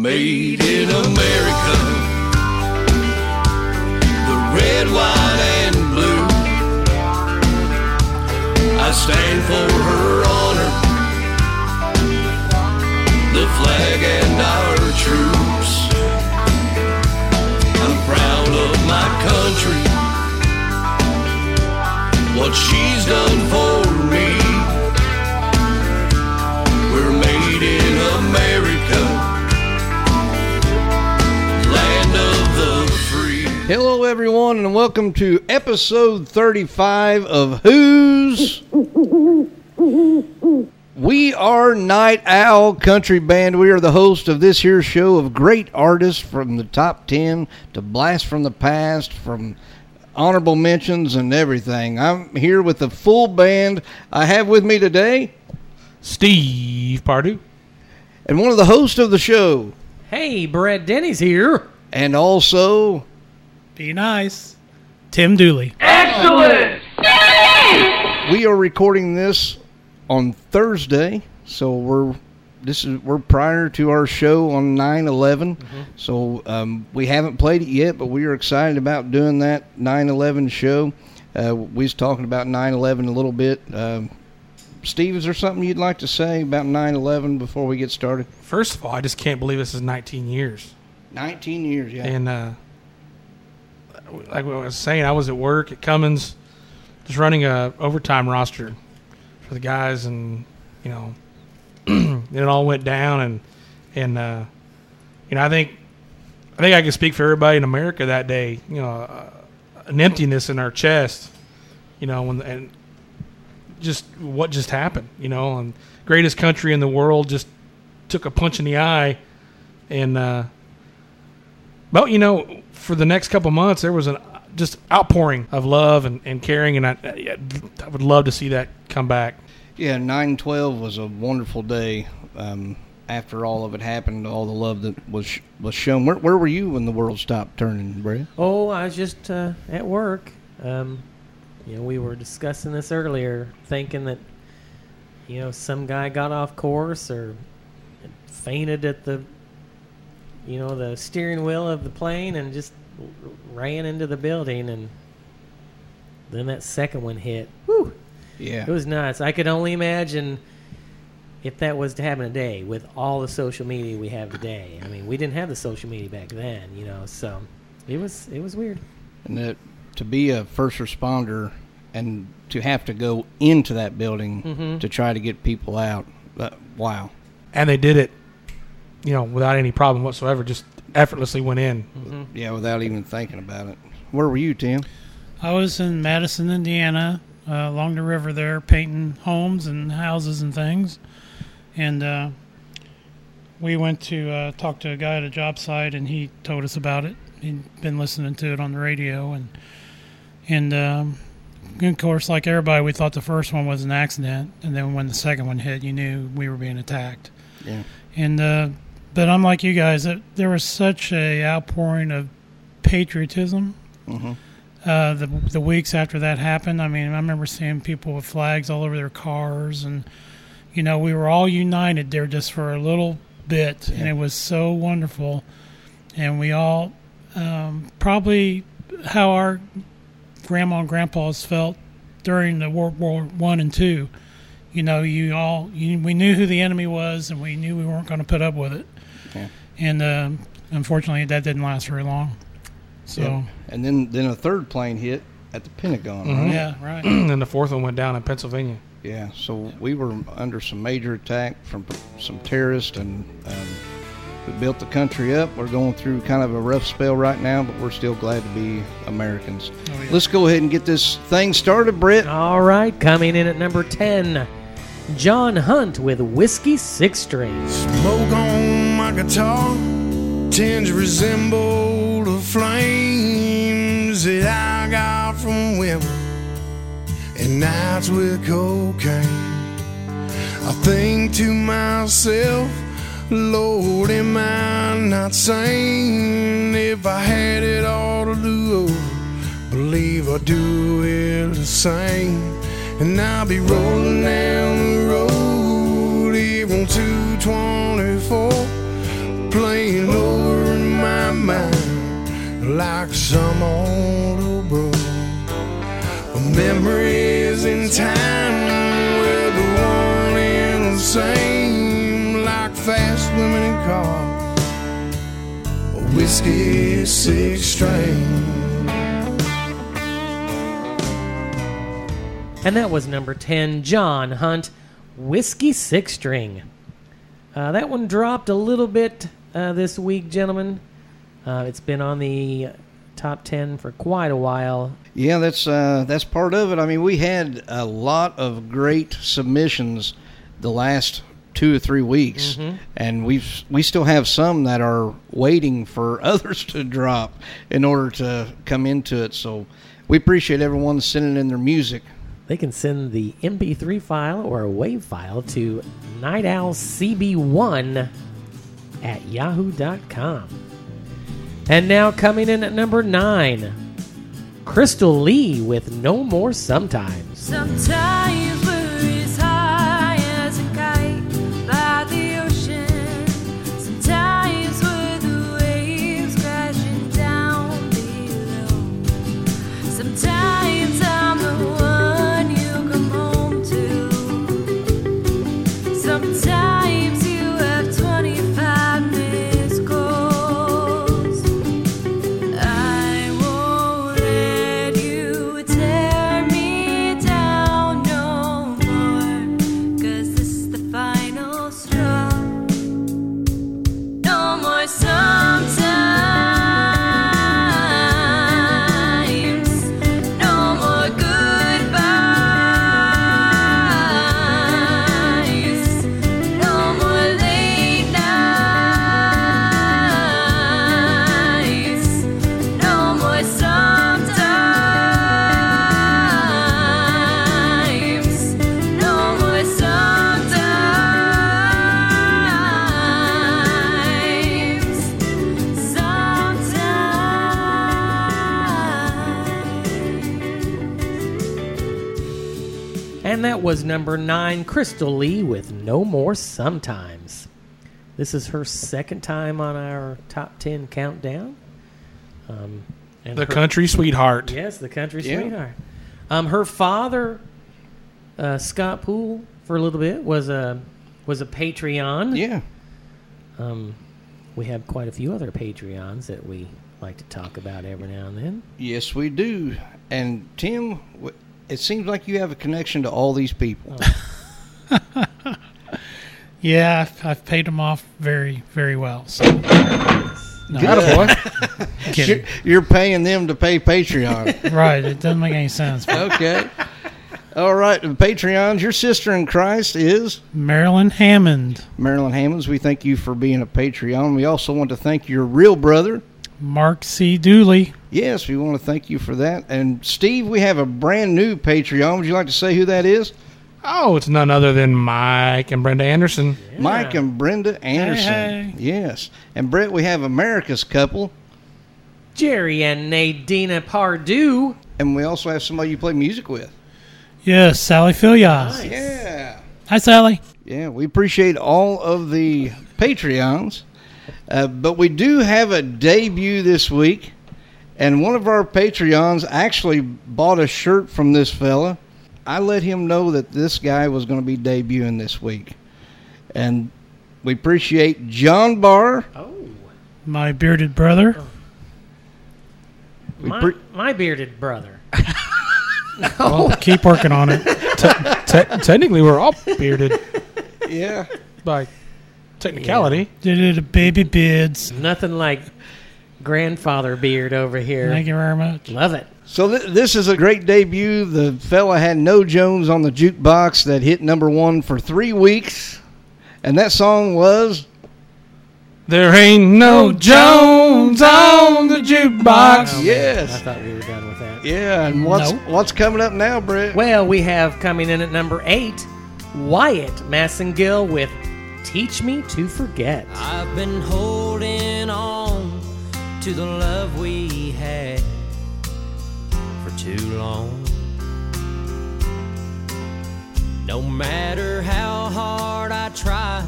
Made in America, the red, white, and blue. I stand for her honor, the flag and our troops. I'm proud of my country, what she's done for me. We're made in America. Hello, everyone, and welcome to episode 35 of Who's... We are Night Owl Country Band. We are the host of this here show of great artists from the top 10 to blast from the past, from honorable mentions and everything. I'm here with the full band. I have with me today... Steve Pardue. And one of the hosts of the show... Hey, Brett Denny's here. And also... Be nice. Tim Dooley. Excellent! We are recording this on Thursday, so we're prior to our show on 9/11. Mm-hmm. So we haven't played it yet, but we are excited about doing that 9/11 show. We was talking about 9/11 a little bit. Steve, is there something you'd like to say about 9/11 before we get started? First of all, I just can't believe this is 19 years. 19 years, yeah. And like I was saying, I was at work at Cummins, just running a overtime roster for the guys, and you know, it all went down, and you know, I think I can speak for everybody in America that day. You know, an emptiness in our chest. You know, and just what just happened. You know, and greatest country in the world just took a punch in the eye, and but you know. For the next couple months, there was an just outpouring of love and caring, and I would love to see that come back. Yeah, 9/12 was a wonderful day. After all of it happened, all the love that was shown. Where were you when the world stopped turning, Brad? Oh, I was just at work. You know, we were discussing this earlier, thinking that you know some guy got off course or fainted at the. You know, the steering wheel of the plane and just ran into the building, and then that second one hit. Whew. Yeah. It was nuts. I could only imagine if that was to happen today with all the social media we have today. I mean, we didn't have the social media back then, you know, so it was weird. And to be a first responder and to have to go into that building mm-hmm. to try to get people out, wow. And they did it. You know, without any problem whatsoever, just effortlessly went in. Mm-hmm. Yeah, without even thinking about it. Where were you, Tim? I was in Madison, Indiana, along the river there, painting homes and houses and things. And we went to talk to a guy at a job site, and he told us about it. He'd been listening to it on the radio. And of course, like everybody, we thought the first one was an accident. And then when the second one hit, you knew we were being attacked. Yeah. And but I'm like you guys, there was such a outpouring of patriotism mm-hmm. The weeks after that happened. I mean, I remember seeing people with flags all over their cars, and, you know, we were all united there just for a little bit, yeah. And it was so wonderful. And we all probably how our grandma and grandpas felt during the World War I and II. You know, we knew who the enemy was, and we knew we weren't going to put up with it. Yeah. And unfortunately, that didn't last very long. So, yeah. And then a third plane hit at the Pentagon, mm-hmm. right? Yeah, right. And the fourth one went down in Pennsylvania. Yeah, so we were under some major attack from some terrorists, and we built the country up. We're going through kind of a rough spell right now, but we're still glad to be Americans. Oh, yeah. Let's go ahead and get this thing started, Britt. All right, coming in at number 10. John Hunt with Whiskey 6 String. Smoke on my guitar, tends to resemble the flames that I got from women and nights with cocaine. I think to myself, Lord, am I not sane? If I had it all to do over, believe I'd do it the same. And I'll be rolling down the road, even 224, playing over in my mind like some old bro. Memories in time were the one and the same, like fast women in cars, a whiskey 6-string. And that was number 10, John Hunt, Whiskey 6-String. That one dropped a little bit this week, gentlemen. It's been on the top 10 for quite a while. Yeah, that's part of it. I mean, we had a lot of great submissions the last 2 or 3 weeks, mm-hmm. and we still have some that are waiting for others to drop in order to come into it. So we appreciate everyone sending in their music. They can send the MP3 file or a WAV file to nightowlcb1@yahoo.com. And now coming in at number 9, Crystal Lee with No More Sometimes. Sometimes we're as high as a kite by the ocean. Sometimes we're the waves crashing down below. Sometimes I'm the one. Sometimes you have 25 missed calls. I won't let you tear me down no more, 'cause this is the final straw. No more sometimes. And that was number 9, Crystal Lee with No More Sometimes. This is her second time on our top 10 countdown. And the country sweetheart. Yes, the country sweetheart. Her father, Scott Poole, for a little bit, was a Patreon. Yeah. We have quite a few other Patreons that we like to talk about every now and then. Yes, we do. And Tim... It seems like you have a connection to all these people. Oh. Yeah, I've paid them off very, very well. So. No, boy. You're paying them to pay Patreon. Right, it doesn't make any sense. Okay. All right, Patreons, your sister in Christ is? Marilyn Hammond. Marilyn Hammonds, we thank you for being a Patreon. We also want to thank your real brother, Mark C. Dooley. Yes, we want to thank you for that. And Steve, we have a brand new Patreon. Would you like to say who that is? Oh, it's none other than Mike and Brenda Anderson. Yeah. Mike and Brenda Anderson. Hey, hey. Yes. And Brett, we have America's couple, Jerry and Nadina Pardue. And we also have somebody you play music with. Yes, Sally Filias. Nice. Yeah. Hi, Sally. Yeah, we appreciate all of the Patreons. But we do have a debut this week, and one of our Patreons actually bought a shirt from this fella. I let him know that this guy was going to be debuting this week, and we appreciate John Barr. Oh, my bearded brother. My bearded brother. No. Well, keep working on it. Technically, we're all bearded. Yeah. Bye. Technicality. Yeah. Baby beards. Nothing like grandfather beard over here. Thank you very much. Love it. So this is a great debut. The fella had No Jones on the jukebox that hit number 1 for 3 weeks. And that song was... There ain't no Jones on the jukebox. Oh, yes. I thought we were done with that. Yeah, and what's coming up now, Brett? Well, we have coming in at number 8, Wyatt Massengill with... Teach Me to Forget. I've been holding on to the love we had for too long. No matter how hard I try,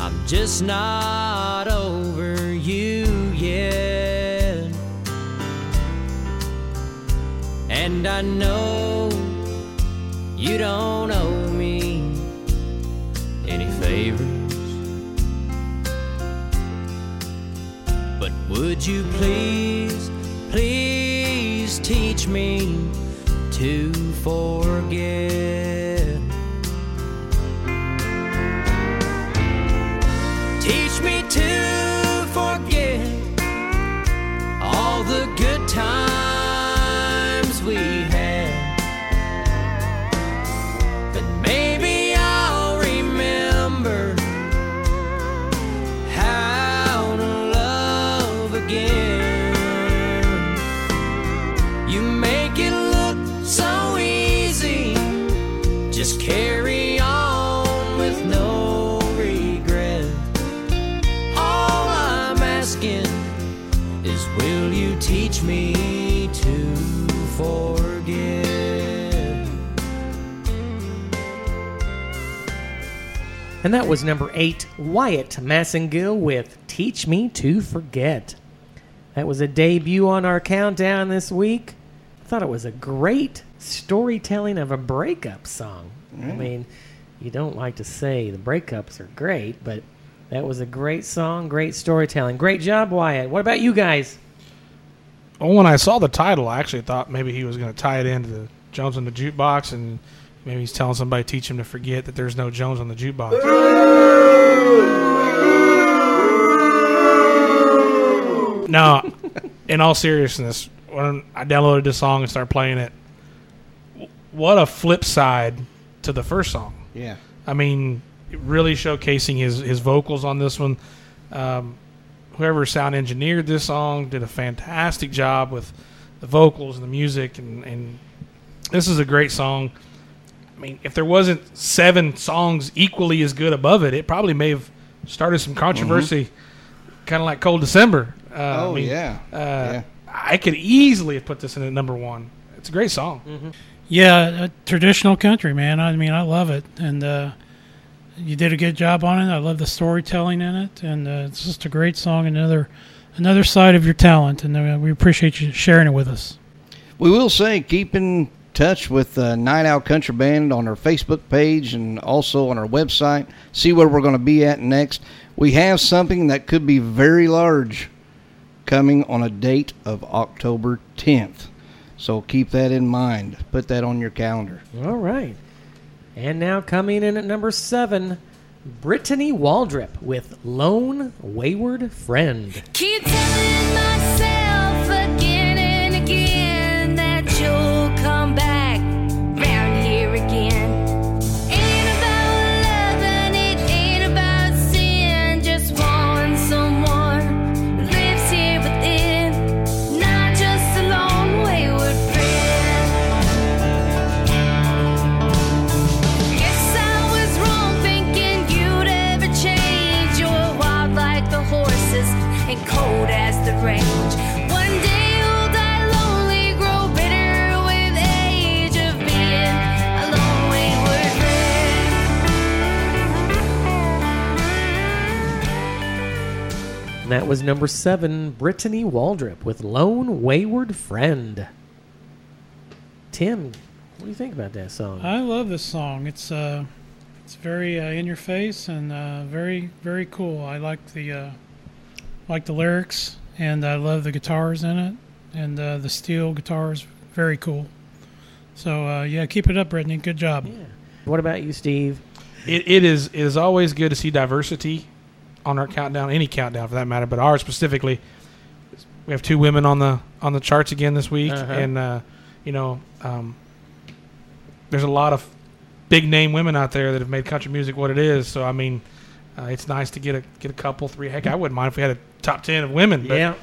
I'm just not over you yet. And I know you don't owe me any favors, but would you please, please teach me to forget? Teach me to forget all the good times we had, but maybe I'll remember how to love again. You make it look so easy, just carry on with no regret. All I'm asking is, will you teach me to forget? And that was number 8, Wyatt Massengill with Teach Me to Forget. That was a debut on our countdown this week. I thought it was a great storytelling of a breakup song. I mean, you don't like to say the breakups are great, but that was a great song, great storytelling. Great job, Wyatt. What about you guys? Well, when I saw the title, I actually thought maybe he was going to tie it into the Jones on the Jukebox, and maybe he's telling somebody, teach him to forget that there's no Jones on the Jukebox. No, in all seriousness, when I downloaded this song and started playing it, what a flip side to the first song. Yeah. I mean, really showcasing his vocals on this one. Whoever sound engineered this song did a fantastic job with the vocals and the music, and this is a great song. I mean, if there wasn't 7 songs equally as good above it, it probably may have started some controversy, kind of like Cold December. I could easily have put this in at number 1. It's a great song. Mm-hmm. Yeah, traditional country, man. I mean, I love it, and you did a good job on it. I love the storytelling in it, and it's just a great song, another side of your talent, and we appreciate you sharing it with us. We will say, keep in touch with Night Owl Country Band on our Facebook page and also on our website. See where we're going to be at next. We have something that could be very large coming on a date of October 10th, so keep that in mind. Put that on your calendar. All right. And now coming in at number 7, Brittany Waldrip with Lone Wayward Friend. Keep telling myself again and again that you'll come back round here again. Ain't about love and it ain't about sin, just want someone who lives here within, not just a lone wayward friend. And cold as the range. One day you'll die lonely, grow bitter with age of being a lone wayward friend. That was number 7, Brittany Waldrip with Lone Wayward Friend. Tim, what do you think about that song? I love this song. It's very in your face and very, very cool. I like the lyrics, and I love the guitars in it, and the steel guitars, very cool. So keep it up, Brittany. Good job. Yeah. What about you, Steve? It is always good to see diversity on our countdown, any countdown for that matter, but ours specifically. We have 2 women on the charts again this week, and there's a lot of big name women out there that have made country music what it is. So I mean, it's nice to get a couple, 3. Heck, I wouldn't mind if we had a top 10 of women. But,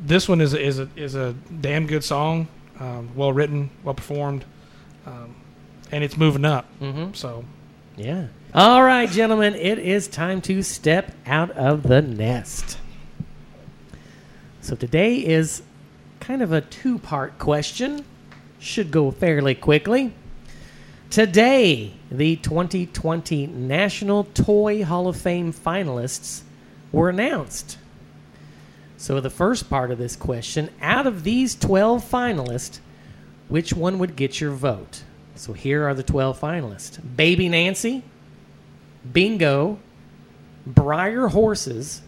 this one is a damn good song, well written, well performed, and it's moving up. Mm-hmm. So, yeah. All right, gentlemen, it is time to step out of the nest. So today is kind of a 2-part question. Should go fairly quickly. Today the 2020 National Toy Hall of Fame finalists were announced. So the first part of this question, out of these 12 finalists, which one would get your vote? So here are the 12 finalists. Baby Nancy, Bingo, Briar Horses,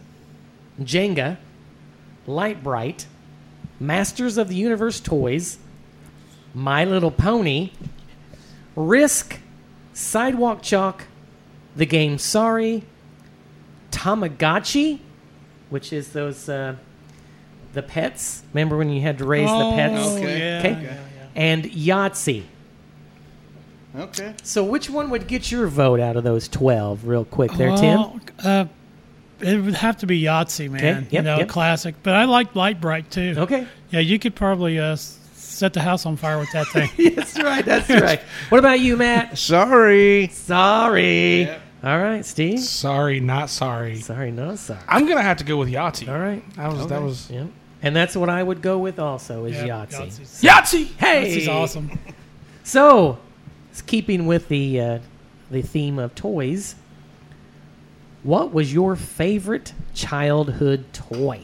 Jenga, Light Bright, Masters of the Universe Toys, My Little Pony, Risk, Sidewalk Chalk, the game Sorry, Tamagotchi, which is those the pets. Remember when you had to raise the pets? Okay. Yeah. Okay. Yeah, yeah. And Yahtzee. Okay. So which one would get your vote out of those 12 real quick there, Tim? It would have to be Yahtzee, man. Okay. Yep, classic. But I like Light Bright, too. Okay. Yeah, you could probably set the house on fire with that thing. That's right. That's right. What about you, Matt? Sorry. Yep. All right, Steve. Sorry, not sorry. I'm going to have to go with Yahtzee. All right. That was. Yep. And that's what I would go with also is Yahtzee. Yahtzee! Hey! Yahtzee's awesome. So, keeping with the theme of toys, what was your favorite childhood toy?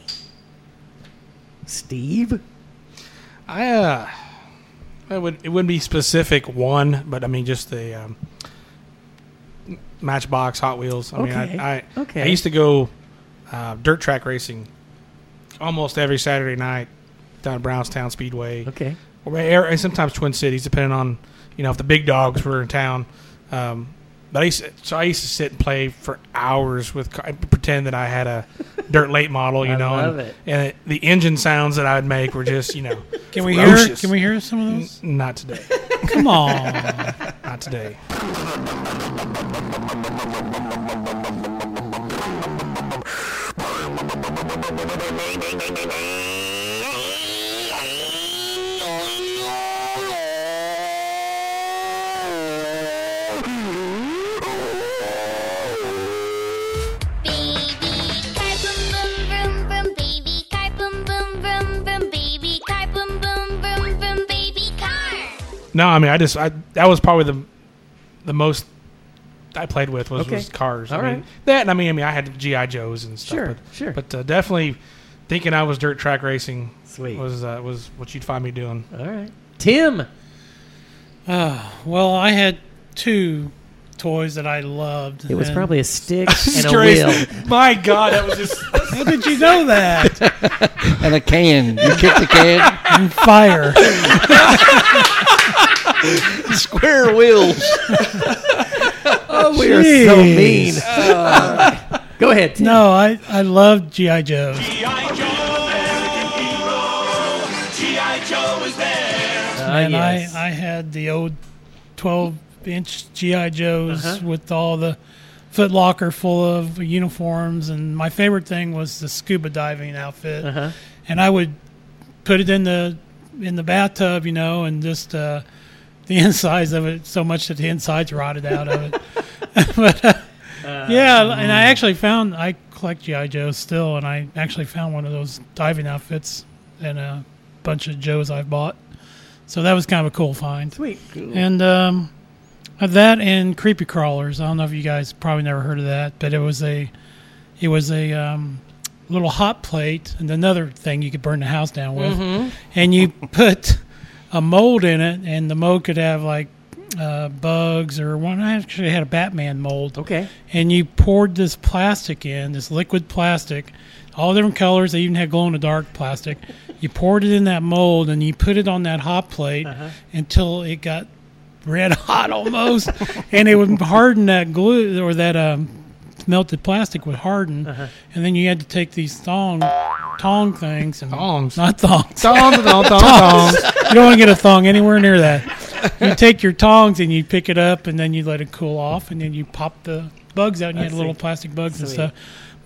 Steve? It wouldn't be specific one, but I mean just the... Matchbox, Hot Wheels. I used to go dirt track racing almost every Saturday night down at Brownstown Speedway. Okay. And sometimes Twin Cities, depending on, if the big dogs were in town. I used to sit and play for hours pretend that I had a dirt late model, I love it. And the engine sounds that I'd make were just, ferocious. Can we hear some of those? Not today. Come on. Not today. No, that was probably the most I played with was cars. All right. That and I had G.I. Joes and stuff. Sure. But definitely thinking I was dirt track racing was what you'd find me doing. All right. Tim. Well, I had two toys that I loved. It was probably a stick and a wheel. My God, that was just... How did you know that? And a can. You kicked the can. And fire. Square wheels. We are so mean. Go ahead, Tim. No, I love G.I. Joe. G.I. Joe, American hero. G.I. Joe is there. And yes. I had the old 12-inch G.I. Joes with all the footlocker full of uniforms. And my favorite thing was the scuba diving outfit. Uh-huh. And I would put it in the bathtub, and just... the insides of it, so much that the insides rotted out of it. But, and I collect G.I. Joes still, and I actually found one of those diving outfits and a bunch of Joes I've bought. So that was kind of a cool find. Sweet. Cool. And that and Creepy Crawlers. I don't know if you guys probably never heard of that, but it was a little hot plate and another thing you could burn the house down with. Mm-hmm. And you put... a mold in it, and the mold could have like bugs or one. I actually had a Batman mold. Okay. And you poured this plastic in, this liquid plastic, all different colors. They even had glow-in-the-dark plastic. You poured it in that mold, and you put it on that hot plate until it got red hot almost, and it would harden that glue or that melted plastic would harden, and then you had to take these thong things and thongs. Not thongs. Thongs. You don't want to get a thong anywhere near that. You take your tongs and you pick it up and then you let it cool off and then you pop the bugs out and you had little plastic bugs and stuff.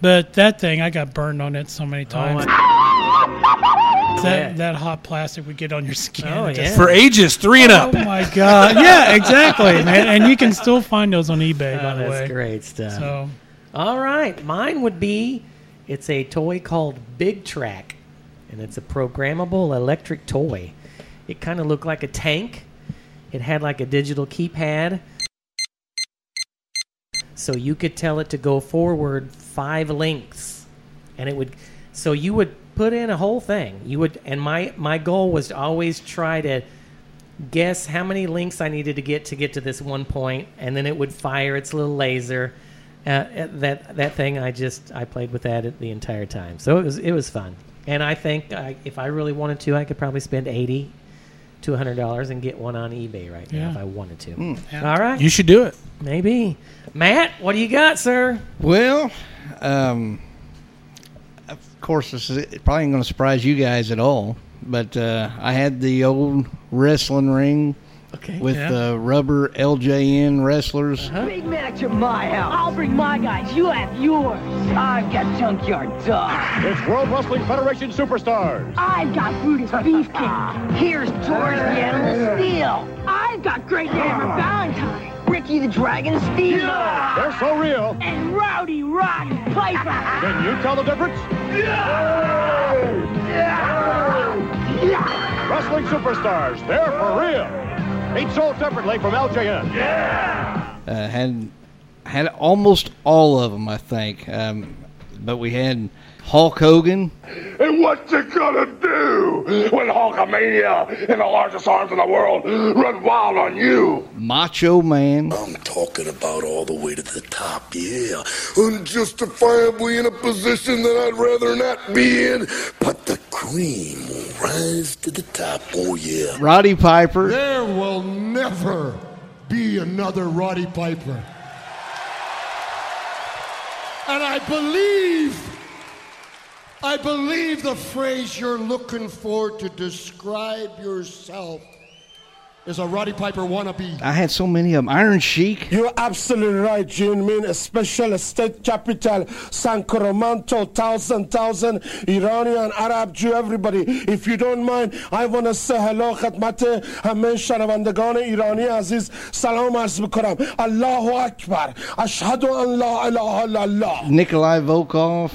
But that thing, I got burned on it so many times. That hot plastic would get on your skin. For ages 3 and up. Oh my God. Yeah, exactly, man. And you can still find those on eBay, by the way. That's great stuff. So, all right, mine would be... It's a toy called Big Track, and it's a programmable electric toy. It kind of looked like a tank. It had like a digital keypad. So you could tell it to go forward 5 lengths, and it would. So you would put in a whole thing. You would, and my goal was to always try to guess how many links I needed to get to this one point, and then it would fire its little laser. That thing, I played with that the entire time. So it was fun. And I think if I really wanted to, I could probably spend $80 to $100 and get one on eBay right now if I wanted to. All right. You should do it. Maybe. Matt, what do you got, sir? Well, of course, this is probably not going to surprise you guys at all, but I had the old wrestling ring with the rubber LJN wrestlers. Big match at my house. I'll bring my guys. You have yours. I've got Junkyard Dog. It's World Wrestling Federation Superstars. I've got Brutus Beefcake. Here's George the Animal Steel. I've got Great Hammer Valentine. Ricky the Dragon Steve. Yeah. They're so real. And Rowdy Roddy Piper. Can you tell the difference? Yeah. Yeah. Yeah. Wrestling Superstars. They're for real. Ain't sold separately from LJN. Yeah! Had almost all of them, I think. But we had Hulk Hogan. And what you gonna do when Hulkamania and the largest arms in the world run wild on you? Macho Man. I'm talking about all the way to the top, yeah. Unjustifiably in a position that I'd rather not be in, but the cream will rise to the top, oh yeah. Roddy Piper. There will never be another Roddy Piper. And I believe the phrase you're looking for to describe yourself is a Roddy Piper wannabe. I had so many of them. Iron Sheik. You're absolutely right, Gene. I mean, a special state capital, Sacramento, thousand, Iranian, Arab, Jew, everybody. If you don't mind, I want to say hello, khidmat همه شنوندگان ایرانی عزیز. سلام عرض میکنم. الله اکبر. اشهد ان لا اله الا الله. Nikolai Volkov.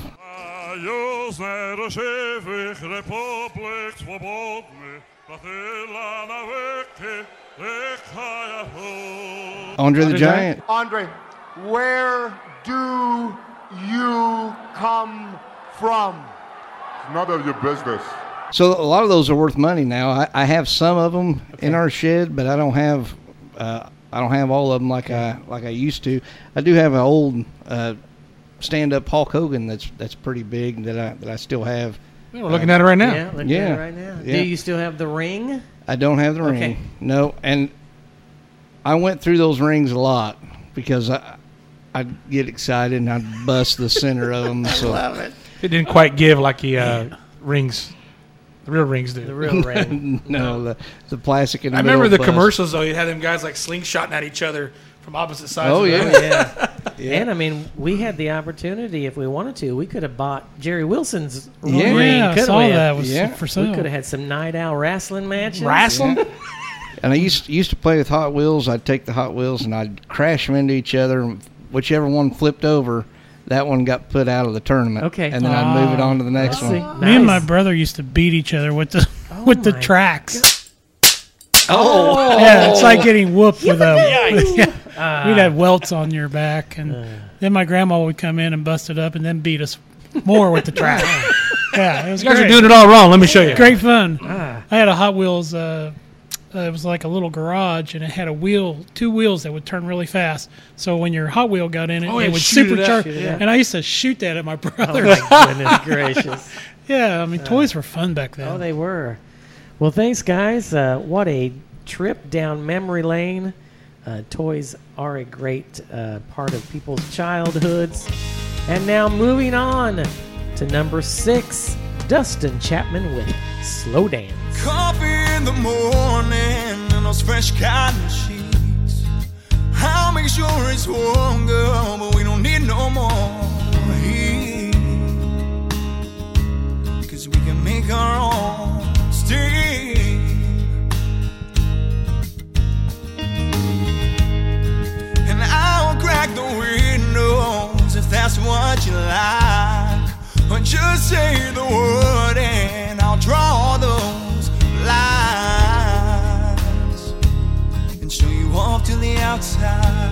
Andre the Giant. Andre, where do you come from? It's none of your business. So a lot of those are worth money now. I have some of them in our shed, but I don't have all of them like I used to. I do have an old stand-up Hulk Hogan that's pretty big that I still have. We're looking at it right now. Yeah, at it right now. Yeah. Do you still have the ring? I don't have the ring. No, and I went through those rings a lot because I'd get excited and I'd bust the center of them. So. I love it. It didn't quite give like the rings, the real rings do. The real ring. No, the plastic. And I remember the commercials, though. You had them guys like slingshotting at each other from opposite sides. Oh, yeah. Yeah. And, I mean, we had the opportunity, if we wanted to, we could have bought Jerry Wilson's ring. Yeah, I saw that. For sale. We could have had some Night Owl wrestling matches. Wrestling? Yeah. And I used to play with Hot Wheels. I'd take the Hot Wheels, and I'd crash them into each other. And whichever one flipped over, that one got put out of the tournament. Okay. And then I'd move it on to the next one. Nice. Me and my brother used to beat each other with the tracks. God. Oh, yeah! It's like getting whooped with them. Yeah. We'd have welts on your back, and then my grandma would come in and bust it up, and then beat us more with the track. Yeah, it was. You guys are doing it all wrong. Let me show you. Great fun. I had a Hot Wheels. It was like a little garage, and it had a wheel, 2 wheels that would turn really fast. So when your Hot Wheel got in it, it would supercharge. And I used to shoot that at my brother. Oh my goodness gracious! Yeah, I mean, toys were fun back then. Oh, they were. Well, thanks, guys. What a trip down memory lane. Toys are a great part of people's childhoods. And now moving on to number 6, Dustin Chapman with Slow Dance. Coffee in the morning and those fresh cotton sheets. I'll make sure it's warm, girl, but we don't need no more heat. 'Cause we can make our own. And I'll crack the windows if that's what you like. Or just say the word and I'll draw those lines and show you off to the outside.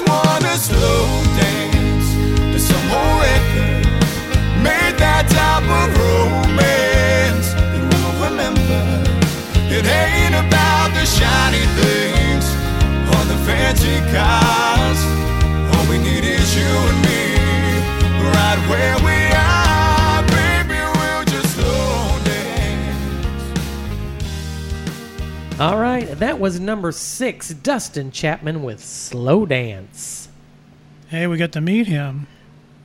just wanna slow dance to some old record, made that type of romance that we'll remember. It ain't about the shiny things or the fancy cars. All we need is you and me, right where we are. Baby, we'll just slow dance. All right, that was number 6, Dustin Chapman with Slow Dance. Hey, we got to meet him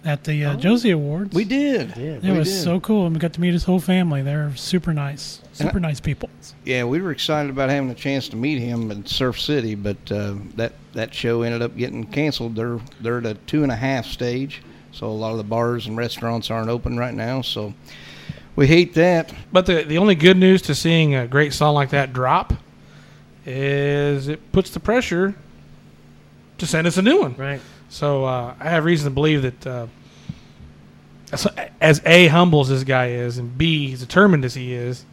at the Josie Awards. We did. It was so cool, and we got to meet his whole family. They're super nice, nice people. Yeah, we were excited about having a chance to meet him in Surf City, but that show ended up getting canceled. They're at a 2.5 stage, so a lot of the bars and restaurants aren't open right now, so we hate that. But the only good news to seeing a great song like that drop is it puts the pressure to send us a new one. Right. So I have reason to believe that as A, humble as this guy is, and B, as determined as he is,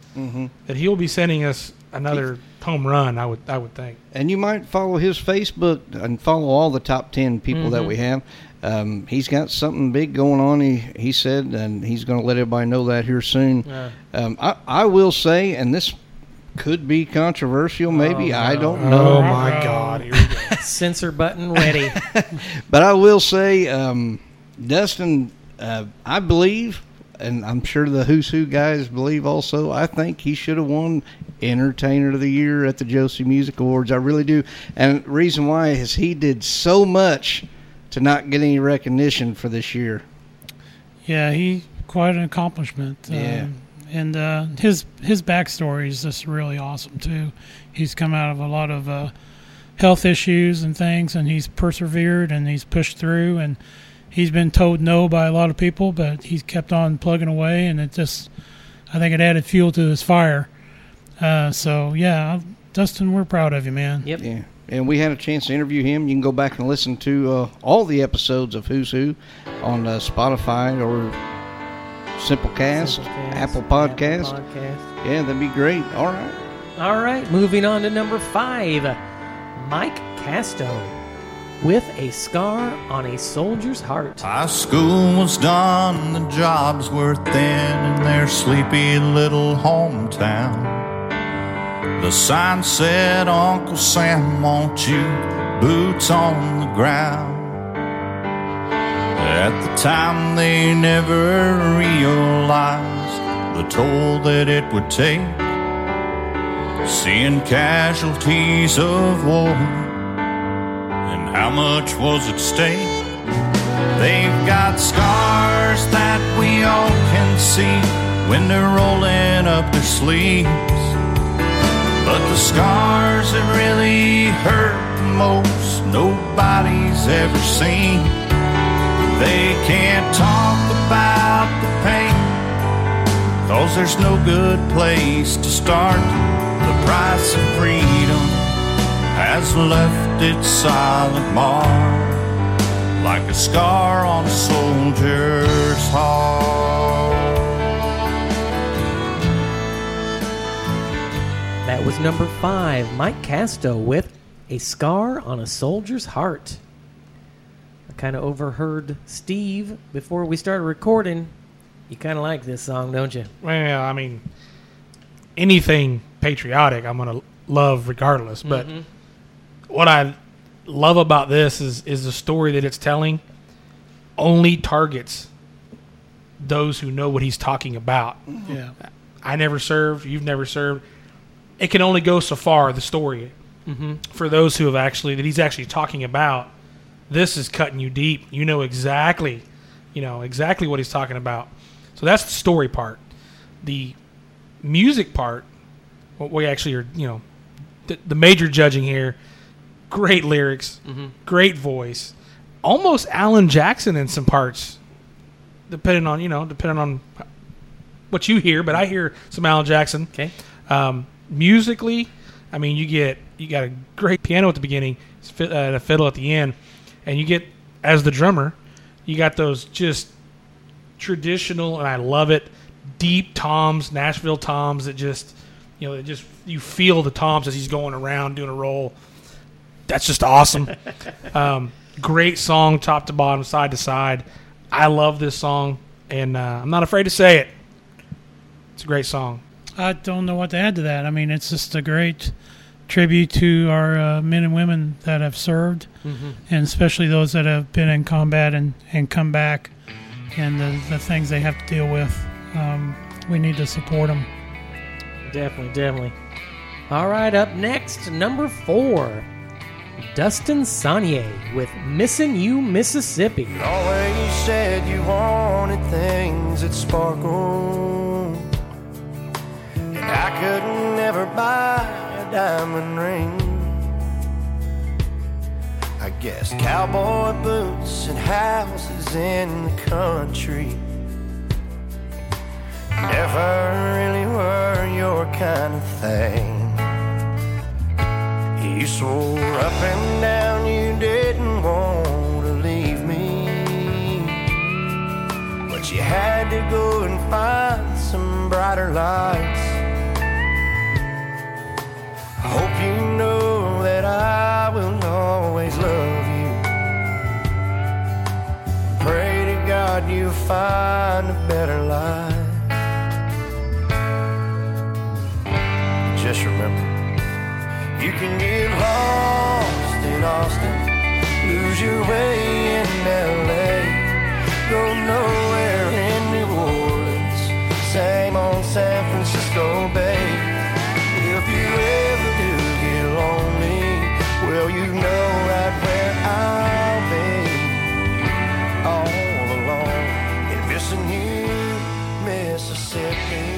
that he will be sending us another home run, I would think. And you might follow his Facebook and follow all the top 10 people that we have. He's got something big going on, he said, and he's going to let everybody know that here soon. Yeah. I will say, and this could be controversial, maybe. Oh, no. I don't know. Oh, my God. Here we go. Censor button ready. But I will say, Dustin, I believe, and I'm sure the Who's Who guys believe also, I think he should have won Entertainer of the Year at the Josie Music Awards. I really do. And the reason why is he did so much to not get any recognition for this year. Yeah, he quite an accomplishment. Yeah. And his backstory is just really awesome, too. He's come out of a lot of health issues and things, and he's persevered and he's pushed through. And he's been told no by a lot of people, but he's kept on plugging away. And it just, I think it added fuel to his fire. So, yeah, Dustin, we're proud of you, man. Yep. Yeah. And we had a chance to interview him. You can go back and listen to all the episodes of Who's Who on Spotify or Simplecast, Apple Podcast. Yeah, that'd be great. All right, moving on to number 5, Mike Casto with A Scar on a Soldier's Heart. High school was done, the jobs were thin in their sleepy little hometown. The sign said, Uncle Sam, won't you, boots on the ground. At the time they never realized the toll that it would take, seeing casualties of war and how much was at stake. They've got scars that we all can see when they're rolling up their sleeves, but the scars that really hurt the most nobody's ever seen. They can't talk about the pain, 'cause there's no good place to start. The price of freedom has left its silent mark, like a scar on a soldier's heart. That was number 5, Mike Casto with A Scar on a Soldier's Heart. Kind of overheard Steve before we started recording. You kind of like this song, don't you? Well, I mean, anything patriotic I'm going to love regardless. But what I love about this is the story that it's telling only targets those who know what he's talking about. Mm-hmm. Yeah, I never served. You've never served. It can only go so far, the story, for those who have actually, that he's actually talking about. This is cutting you deep. You know exactly what he's talking about. So that's the story part. The music part, what we actually are, the major judging here, great lyrics, great voice, almost Alan Jackson in some parts, depending on what you hear. But I hear some Alan Jackson. Okay. Musically, I mean, you got a great piano at the beginning and a fiddle at the end. And you get, as the drummer, you got those just traditional, and I love it, deep toms, Nashville toms that just, you feel the toms as he's going around doing a roll. That's just awesome. Great song, top to bottom, side to side. I love this song, and I'm not afraid to say it. It's a great song. I don't know what to add to that. I mean, it's just a great tribute to our men and women that have served, mm-hmm. and especially those that have been in combat and come back, and the things they have to deal with. We need to support them. Definitely, definitely. All right, up next, number 4, Dustin Sonnier with Missin' You, Mississippi. Always said you wanted things that sparkle, and I could never buy a diamond ring. I guess cowboy boots and houses in the country never really were your kind of thing. You swore up and down you didn't want to leave me, but you had to go and find some brighter lights. I hope you know that I will always love you. Pray to God you'll find a better life. Just remember, you can get lost in Austin, lose your way in L.A., go nowhere in New Orleans, same on San Francisco Bay. If you ever do get lonely, well, you know right where I'll be, all alone in Missing You, Mississippi.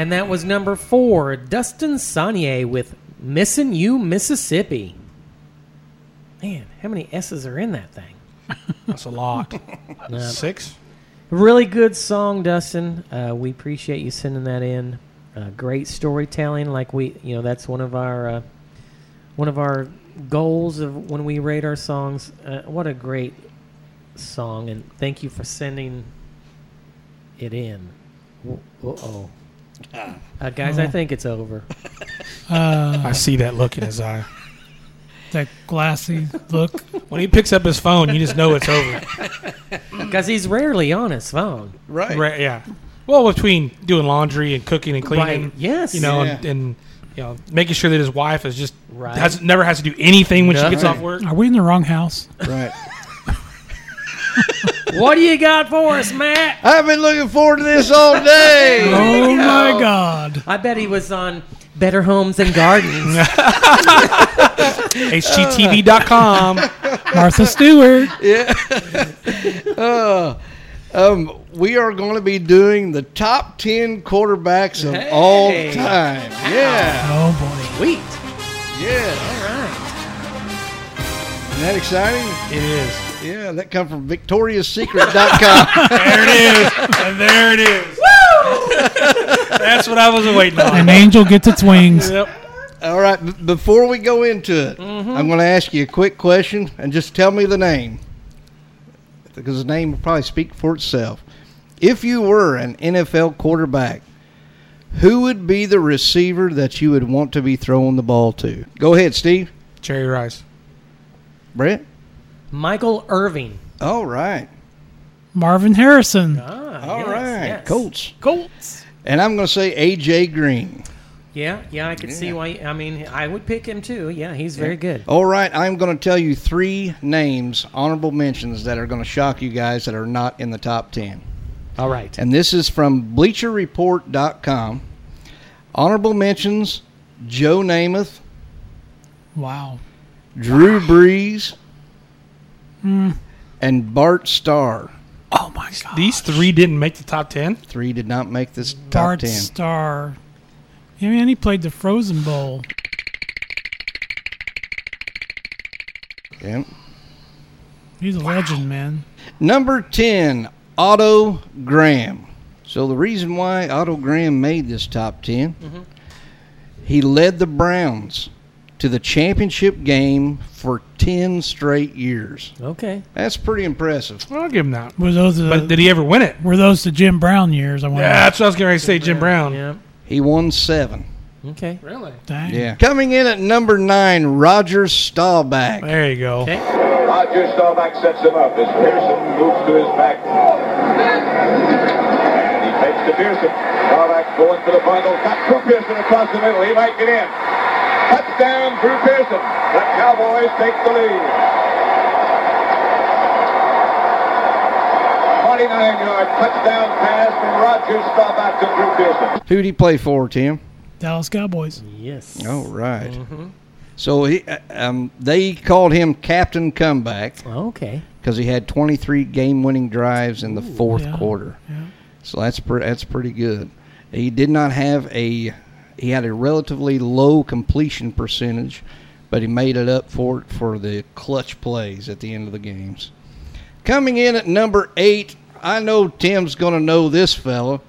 And that was number 4, Dustin Sonnier with Missin' You, Mississippi. Man, how many S's are in that thing? That's a lot. 6? Really good song, Dustin. We appreciate you sending that in. Great storytelling. Like that's one of our goals of when we rate our songs. What a great song, and thank you for sending it in. Uh-oh. Guys, I think it's over. I see that look in his eye. That glassy look. When he picks up his phone, you just know it's over. Because he's rarely on his phone. Right. Yeah. Well, between doing laundry and cooking and cleaning. Right. Yes. And making sure that his wife is just never has to do anything when she gets off work. Are we in the wrong house? Right. What do you got for us, Matt? I've been looking forward to this all day. Oh, my God. I bet he was on Better Homes and Gardens. HGTV.com. Martha Stewart. Yeah. We are going to be doing the top 10 quarterbacks of all time. Wow. Yeah. Oh, boy. Sweet. Yeah. All right. Isn't that exciting? It is. Yeah, that comes from victoriassecret.com. There it is. Woo! That's what I was waiting on. An angel gets its wings. Yep. All right, before we go into it, mm-hmm. I'm going to ask you a quick question, and just tell me the name, because the name will probably speak for itself. If you were an NFL quarterback, who would be the receiver that you would want to be throwing the ball to? Go ahead, Steve. Jerry Rice. Brett? Michael Irvin. All right. Marvin Harrison. Yes. Colts. And I'm going to say A.J. Green. Yeah, I could see why. I mean, I would pick him too. Yeah, he's very good. All right, I'm going to tell you 3 names, honorable mentions, that are going to shock you guys that are not in the top 10. All right. And this is from BleacherReport.com. Honorable mentions, Joe Namath. Wow. Drew Brees. And Bart Starr. Oh, my God. These 3 didn't make the top 10? 3 did not make this top 10. Bart Starr. Yeah, man, he played the Frozen Bowl. Yep. He's a legend, man. Number 10, Otto Graham. So the reason why Otto Graham made this top 10, mm-hmm. he led the Browns to the championship game for 10 straight years. Okay. That's pretty impressive. I'll give him that. But did he ever win it? Were those the Jim Brown years? I wonder. Yeah, that's what I was going to say, Jim Brown. Yeah. He won 7. Okay. Really? Dang. Yeah. Coming in at number 9, Roger Staubach. There you go. Okay. Roger Staubach sets him up as Pearson moves to his back. He takes to Pearson. Staubach going for the bundle. Got Drew Pearson across the middle. He might get in. Touchdown, Drew Pearson. The Cowboys take the lead. 49-yard touchdown pass from Roger Staubach to Drew Pearson. Who'd he play for, Tim? Dallas Cowboys. Yes. All right. Mm-hmm. So he, they called him Captain Comeback. Okay. Because he had 23 game-winning drives in the fourth quarter. Yeah. So that's pretty good. He did not have a he had a relatively low completion percentage, but he made it up for it for the clutch plays at the end of the games. Coming in at number 8, I know Tim's going to know this fella.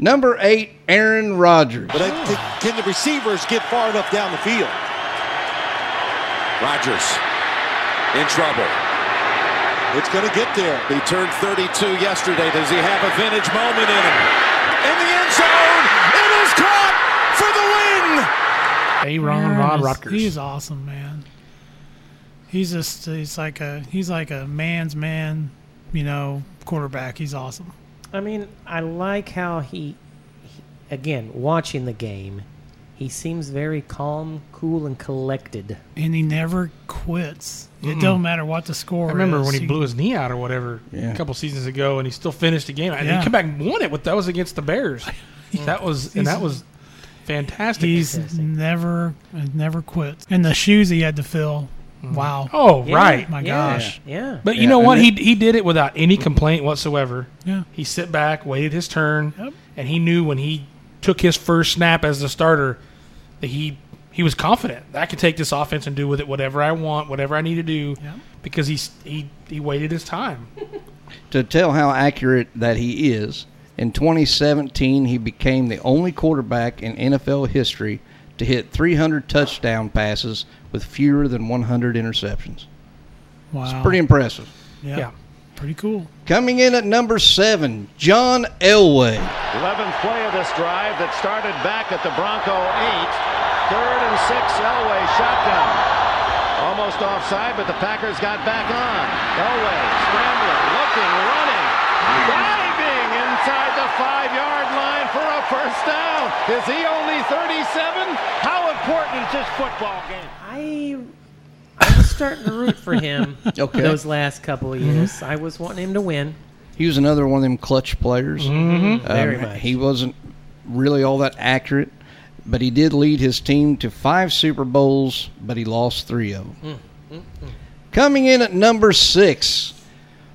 Number 8, Aaron Rodgers. But can the receivers get far enough down the field? Rodgers in trouble. It's going to get there. He turned 32 yesterday. Does he have a vintage moment in him? In the end zone, it is caught for the win. Aaron Rodgers. He's awesome, man. He's just he's like a man's man, you know, quarterback. He's awesome. I mean, I like how he, again, watching the game, he seems very calm, cool, and collected. And he never quits. Mm-mm. It don't matter what the score is. I remember when he blew his knee out or whatever a couple seasons ago, and he still finished the game. Yeah. He came back and won it, but that was against the Bears. That was fantastic. He's never quits. And the shoes he had to fill. Wow. Oh, yeah. Right. My gosh. Yeah. But you know what? He did it without any complaint whatsoever. Yeah. He sit back, waited his turn, and he knew when he took his first snap as the starter that he was confident. I could take this offense and do with it whatever I want, whatever I need to do, because he waited his time. To tell how accurate that he is, in 2017 he became the only quarterback in NFL history to hit 300 touchdown passes with fewer than 100 interceptions. Wow. It's pretty impressive. Yeah. Pretty cool. Coming in at number 7, John Elway. 11th play of this drive that started back at the Bronco 8. 3rd and 6, Elway shotgun. Almost offside, but the Packers got back on. Elway scrambling, looking, running, diving inside the 5-yard line for a first down. Is he only 37? How important is this football game? I was starting to root for him those last couple of years. Mm-hmm. I was wanting him to win. He was another one of them clutch players. Mm-hmm. Very much. He wasn't really all that accurate, but he did lead his team to 5 Super Bowls, but he lost 3 of them. Mm-hmm. Coming in at number 6,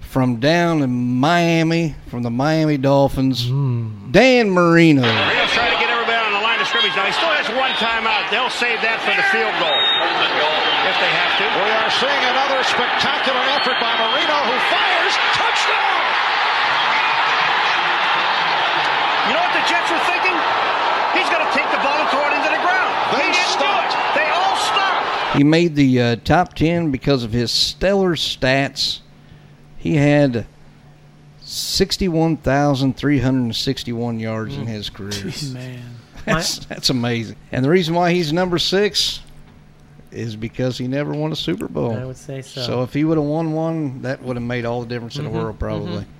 from down in Miami, from the Miami Dolphins, Dan Marino. Marino's trying to get everybody on the line of scrimmage. Now, he still has one timeout. They'll save that for the field goal. If they have to. We are seeing another spectacular effort by Marino, who fires. Touchdown! You know what the Jets were thinking? He's going to take the ball and throw it into the ground. They stopped. They all stopped. He made the top 10 because of his stellar stats. He had 61,361 yards in his career. Jeez, man. That's amazing. And the reason why he's number 6 is because he never won a Super Bowl. I would say so. So if he would have won one, that would have made all the difference in the world probably. Mm-hmm.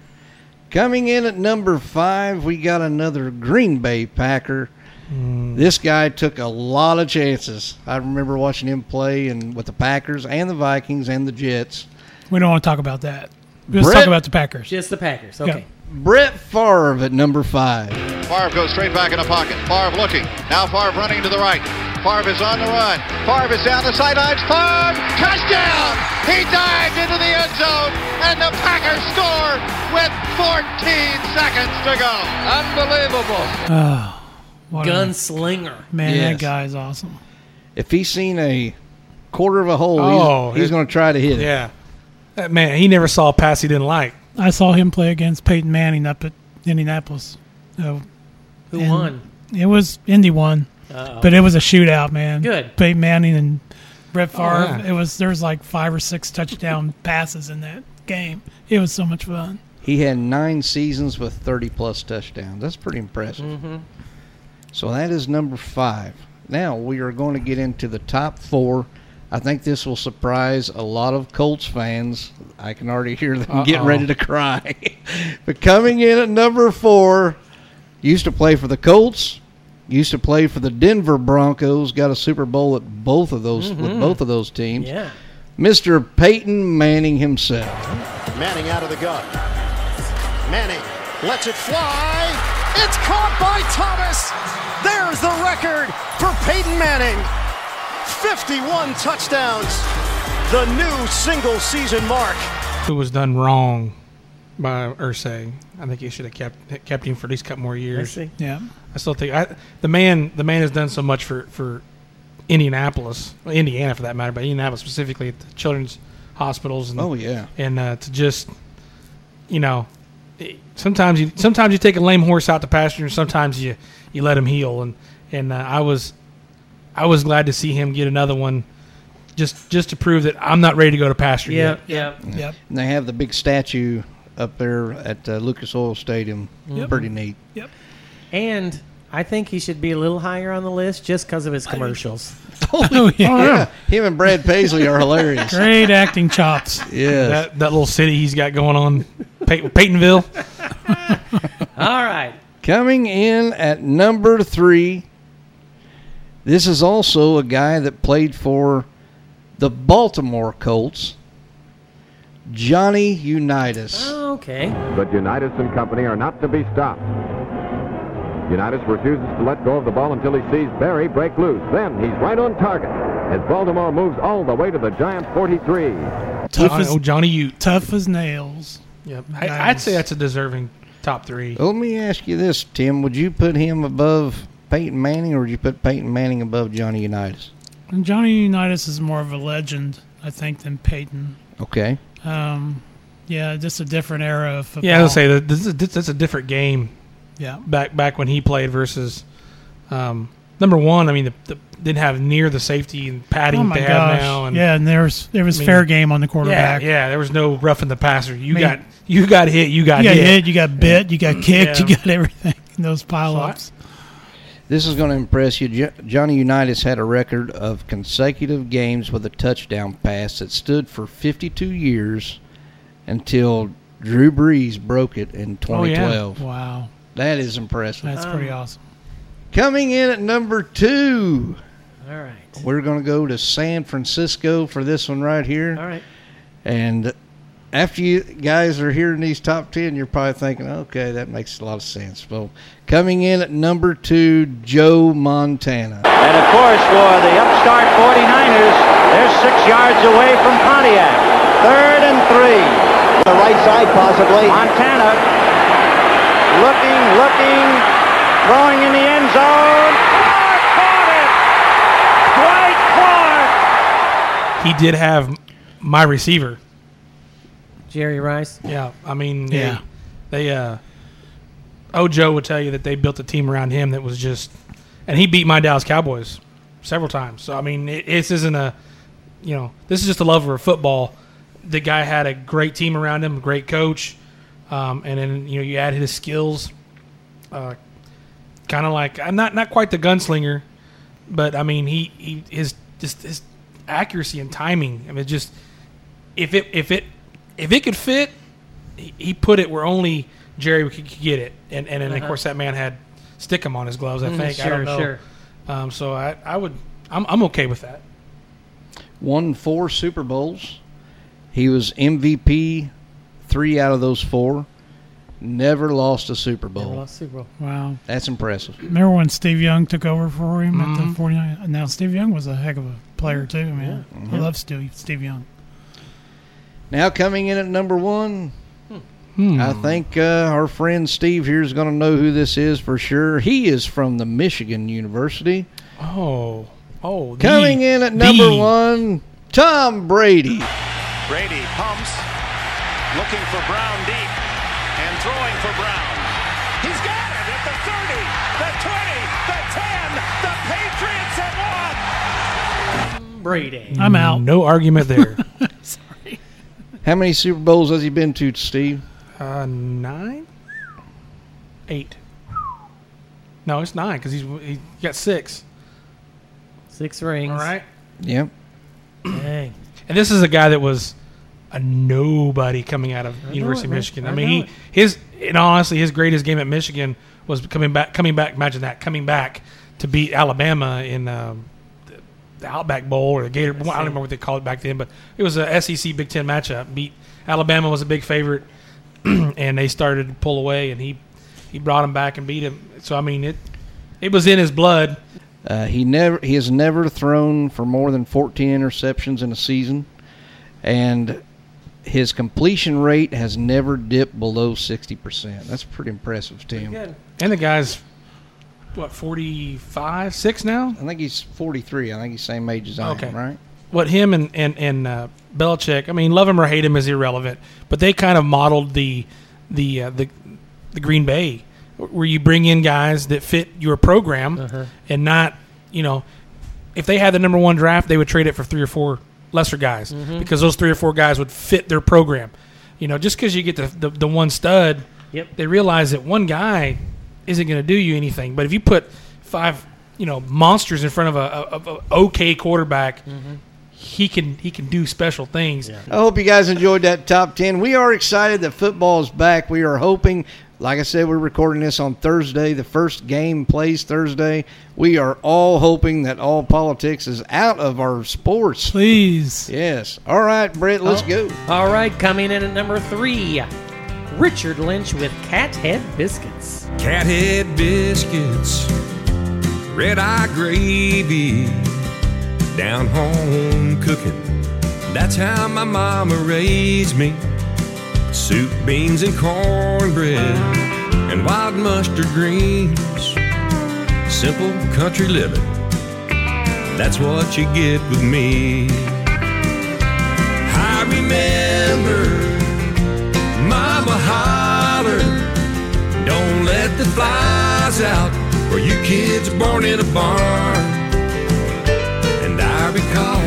Coming in at number 5, we got another Green Bay Packer. This guy took a lot of chances. I remember watching him play and with the Packers and the Vikings and the Jets. We don't want to talk about that. Let's talk about the Packers. Just the Packers. Okay. Brett Favre at number 5. Favre goes straight back in the pocket. Favre looking. Now Favre running to the right. Favre is on the run. Favre is down the sidelines. Favre, touchdown! He dived into the end zone, and the Packers score with 14 seconds to go. Unbelievable. Oh, gunslinger. Man, that guy is awesome. If he's seen a quarter of a hole, he's going to try to hit it. Yeah. That man, he never saw a pass he didn't like. I saw him play against Peyton Manning up at Indianapolis. Who won? It was Indy won. Uh-oh. But it was a shootout, man. Good. Peyton Manning and Brett Favre. Oh, yeah. There was like 5 or 6 touchdown passes in that game. It was so much fun. He had 9 seasons with 30-plus touchdowns. That's pretty impressive. Mm-hmm. So that is number 5. now. We are going to get into the top four. I think this will surprise a lot of Colts fans. I can already hear them getting ready to cry. But coming in at number four, used to play for the Colts, used to play for the Denver Broncos, got a Super Bowl at both of those with both of those teams. Yeah. Mr. Peyton Manning himself. Manning out of the gun. Manning lets it fly. It's caught by Thomas. There's the record for Peyton Manning. 51 touchdowns, the new single season mark. It was done wrong by Irsay. I think he should have kept him for at least a couple more years. Yeah, I still think the man has done so much for Indianapolis, Indiana for that matter, but Indianapolis specifically at the children's hospitals. And, to just, you know, sometimes you take a lame horse out to pasture, and sometimes you let him heal. And I was glad to see him get another one, just to prove that I'm not ready to go to pasture yet. Yeah. And they have the big statue up there at Lucas Oil Stadium. Yep. Pretty neat. Yep. And I think he should be a little higher on the list just because of his commercials. Oh, yeah. Him and Brad Paisley are hilarious. Great acting chops. Yeah. That little city he's got going on, Peytonville. All right. Coming in at number three. This is also a guy that played for the Baltimore Colts, Johnny Unitas. Oh, okay. But Unitas and company are not to be stopped. Unitas refuses to let go of the ball until he sees Barry break loose. Then he's right on target as Baltimore moves all the way to the Giants' 43. Tough as nails. Yep. I'd say that's a deserving top three. Let me ask you this, Tim. Would you put him above Peyton Manning, or did you put Peyton Manning above Johnny Unitas? Johnny Unitas is more of a legend, I think, than Peyton. Okay. Just a different era of football. Yeah, I would say that's a different game. Yeah. Back when he played versus number one. I mean, the didn't have near the safety and padding they have now. And, yeah, and there was fair game on the quarterback. Yeah, there was no roughing the passer. You got hit. You got bit. You got kicked. Yeah. You got everything in those pile-ups. This is going to impress you. Johnny Unitas had a record of consecutive games with a touchdown pass that stood for 52 years until Drew Brees broke it in 2012. Oh, yeah. Wow. That is impressive. That's pretty awesome. Coming in at number two. All right. We're going to go to San Francisco for this one right here. All right. And after you guys are hearing these top 10, you're probably thinking, okay, that makes a lot of sense. Well, coming in at number two, Joe Montana. And, of course, for the upstart 49ers, they're 6 yards away from Pontiac. Third and three. The right side, possibly. Montana looking, throwing in the end zone. Clark caught it! Dwight Clark! He did have my receiver. Jerry Rice. Yeah, I mean, yeah. They Ojo would tell you that they built a team around him that was just, and he beat my Dallas Cowboys several times. So I mean, this isn't a, you know, this is just a lover of football. The guy had a great team around him, a great coach, and then you know you add his skills, kind of like I'm not quite the gunslinger, but I mean his accuracy and timing. I mean, just if it could fit, he put it where only Jerry could get it. And of course, that man had Stickum on his gloves, I think. Sure, I don't know. Sure. So I'm okay with that. Won 4 Super Bowls. He was MVP 3 out of those 4. Never lost a Super Bowl. Wow. That's impressive. Remember when Steve Young took over for him at the 49ers? Now, Steve Young was a heck of a player, too. Man. Yeah. Mm-hmm. I love Steve Young. Now coming in at number one, I think our friend Steve here is going to know who this is for sure. He is from the Michigan University. Oh! Coming in at number one, Tom Brady. Brady pumps, looking for Brown deep, and throwing for Brown. He's got it at the 30, the 20, the 10. The Patriots have won. Brady. I'm out. No argument there. How many Super Bowls has he been to, Steve? 9? 8. No, it's 9 because he got 6. Six rings. All right. Yep. Dang. And this is a guy that was a nobody coming out of University of Michigan. I mean, honestly, his greatest game at Michigan was coming back. Imagine that, coming back to beat Alabama in the Outback Bowl or the Gator Bowl. I don't remember what they called it back then, but it was a SEC Big Ten matchup. Beat Alabama was a big favorite, and they started to pull away, and he brought him back and beat him. So I mean, it was in his blood. He has never thrown for more than 14 interceptions in a season, and his completion rate has never dipped below 60%. That's pretty impressive, Tim. Pretty good. And the guy's, what, 45, 6 now? I think he's 43. I think he's the same age as I am, right? What him and Belichick, I mean, love him or hate him is irrelevant, but they kind of modeled the Green Bay, where you bring in guys that fit your program and not, if they had the number one draft, they would trade it for 3 or 4 lesser guys because those 3 or 4 guys would fit their program. Just because you get the one stud, they realize that one guy isn't going to do you anything. But if you put 5, monsters in front of a okay quarterback, he can do special things. Yeah. I hope you guys enjoyed that top 10. We are excited that football is back. We are hoping. Like I said, we're recording this on Thursday. The first game plays Thursday. We are all hoping that all politics is out of our sports. Please. Yes. All right, Brett, let's go. All right, coming in at number 3, Richard Lynch with Cathead Biscuits. Cathead Biscuits, red-eye gravy, down home cooking. That's how my mama raised me. Soup, beans, and cornbread, and wild mustard greens. Simple country living, that's what you get with me. I remember Mama hollered, don't let the flies out, or you kids are born in a barn. And I recall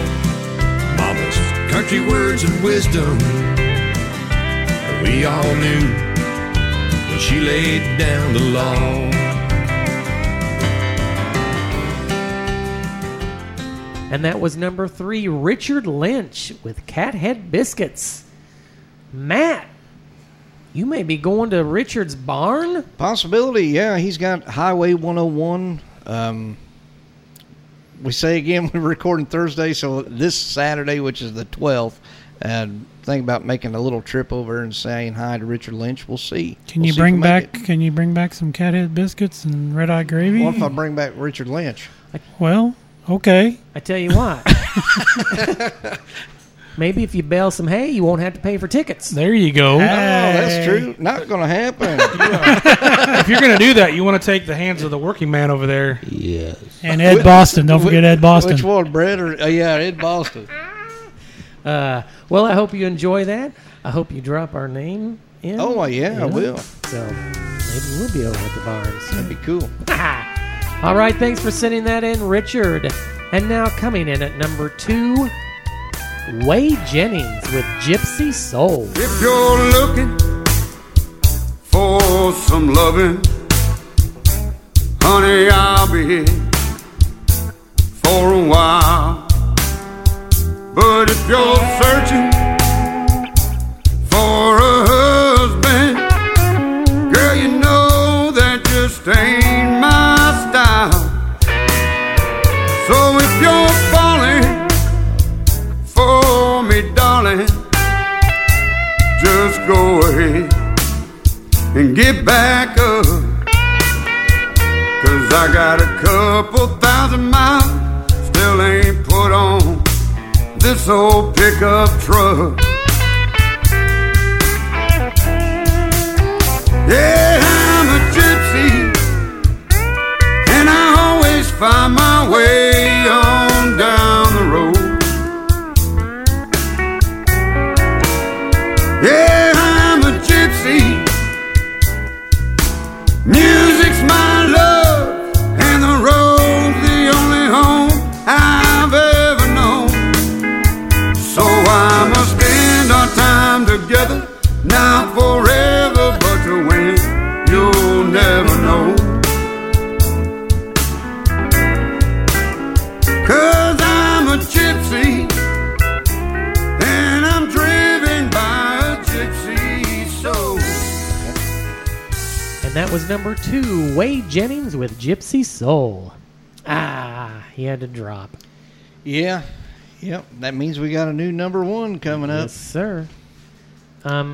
Mama's country words of wisdom we all knew when she laid down the law. And that was number 3, Richard Lynch with Cathead Biscuits. Matt, you may be going to Richard's barn? Possibility, yeah. He's got Highway 101. We say again, we're recording Thursday, so this Saturday, which is the 12th, think about making a little trip over and saying hi to Richard Lynch. We'll see. Can you bring back some Cathead Biscuits and red eye gravy? What if I bring back Richard Lynch? Okay. I tell you what. Maybe if you bale some hay, you won't have to pay for tickets. There you go. Hey. Oh, that's true. Not going to happen. If you're going to do that, you want to take the hands of the working man over there. Yes. And Ed Boston. Don't forget Ed Boston. Which one, Brett? Ed Boston. Well, I hope you enjoy that. I hope you drop our name in. Oh, yeah, I will. So maybe we'll be over at the barn. That'd be cool. All right, thanks for sending that in, Richard. And now coming in at number 2, Wade Jennings with Gypsy Soul. If you're looking for some loving, honey, I'll be here for a while. But if you're searching for a husband, girl, you know that just ain't my style. So if you're falling for me, darling, just go ahead and get back up, 'cause I got a couple thousand miles still ain't put on this old pickup truck. Yeah, I'm a gypsy, and I always find my way on down the road. Yeah, I'm a gypsy. Music's my love, and the road's the only home I've ever known. So I must spend our time together, now forever, but to win, you'll never know. 'Cause And that was number 2, Wade Jennings with Gypsy Soul. Ah, he had to drop. Yeah. Yep. That means we got a new number 1 coming up. Yes, sir. You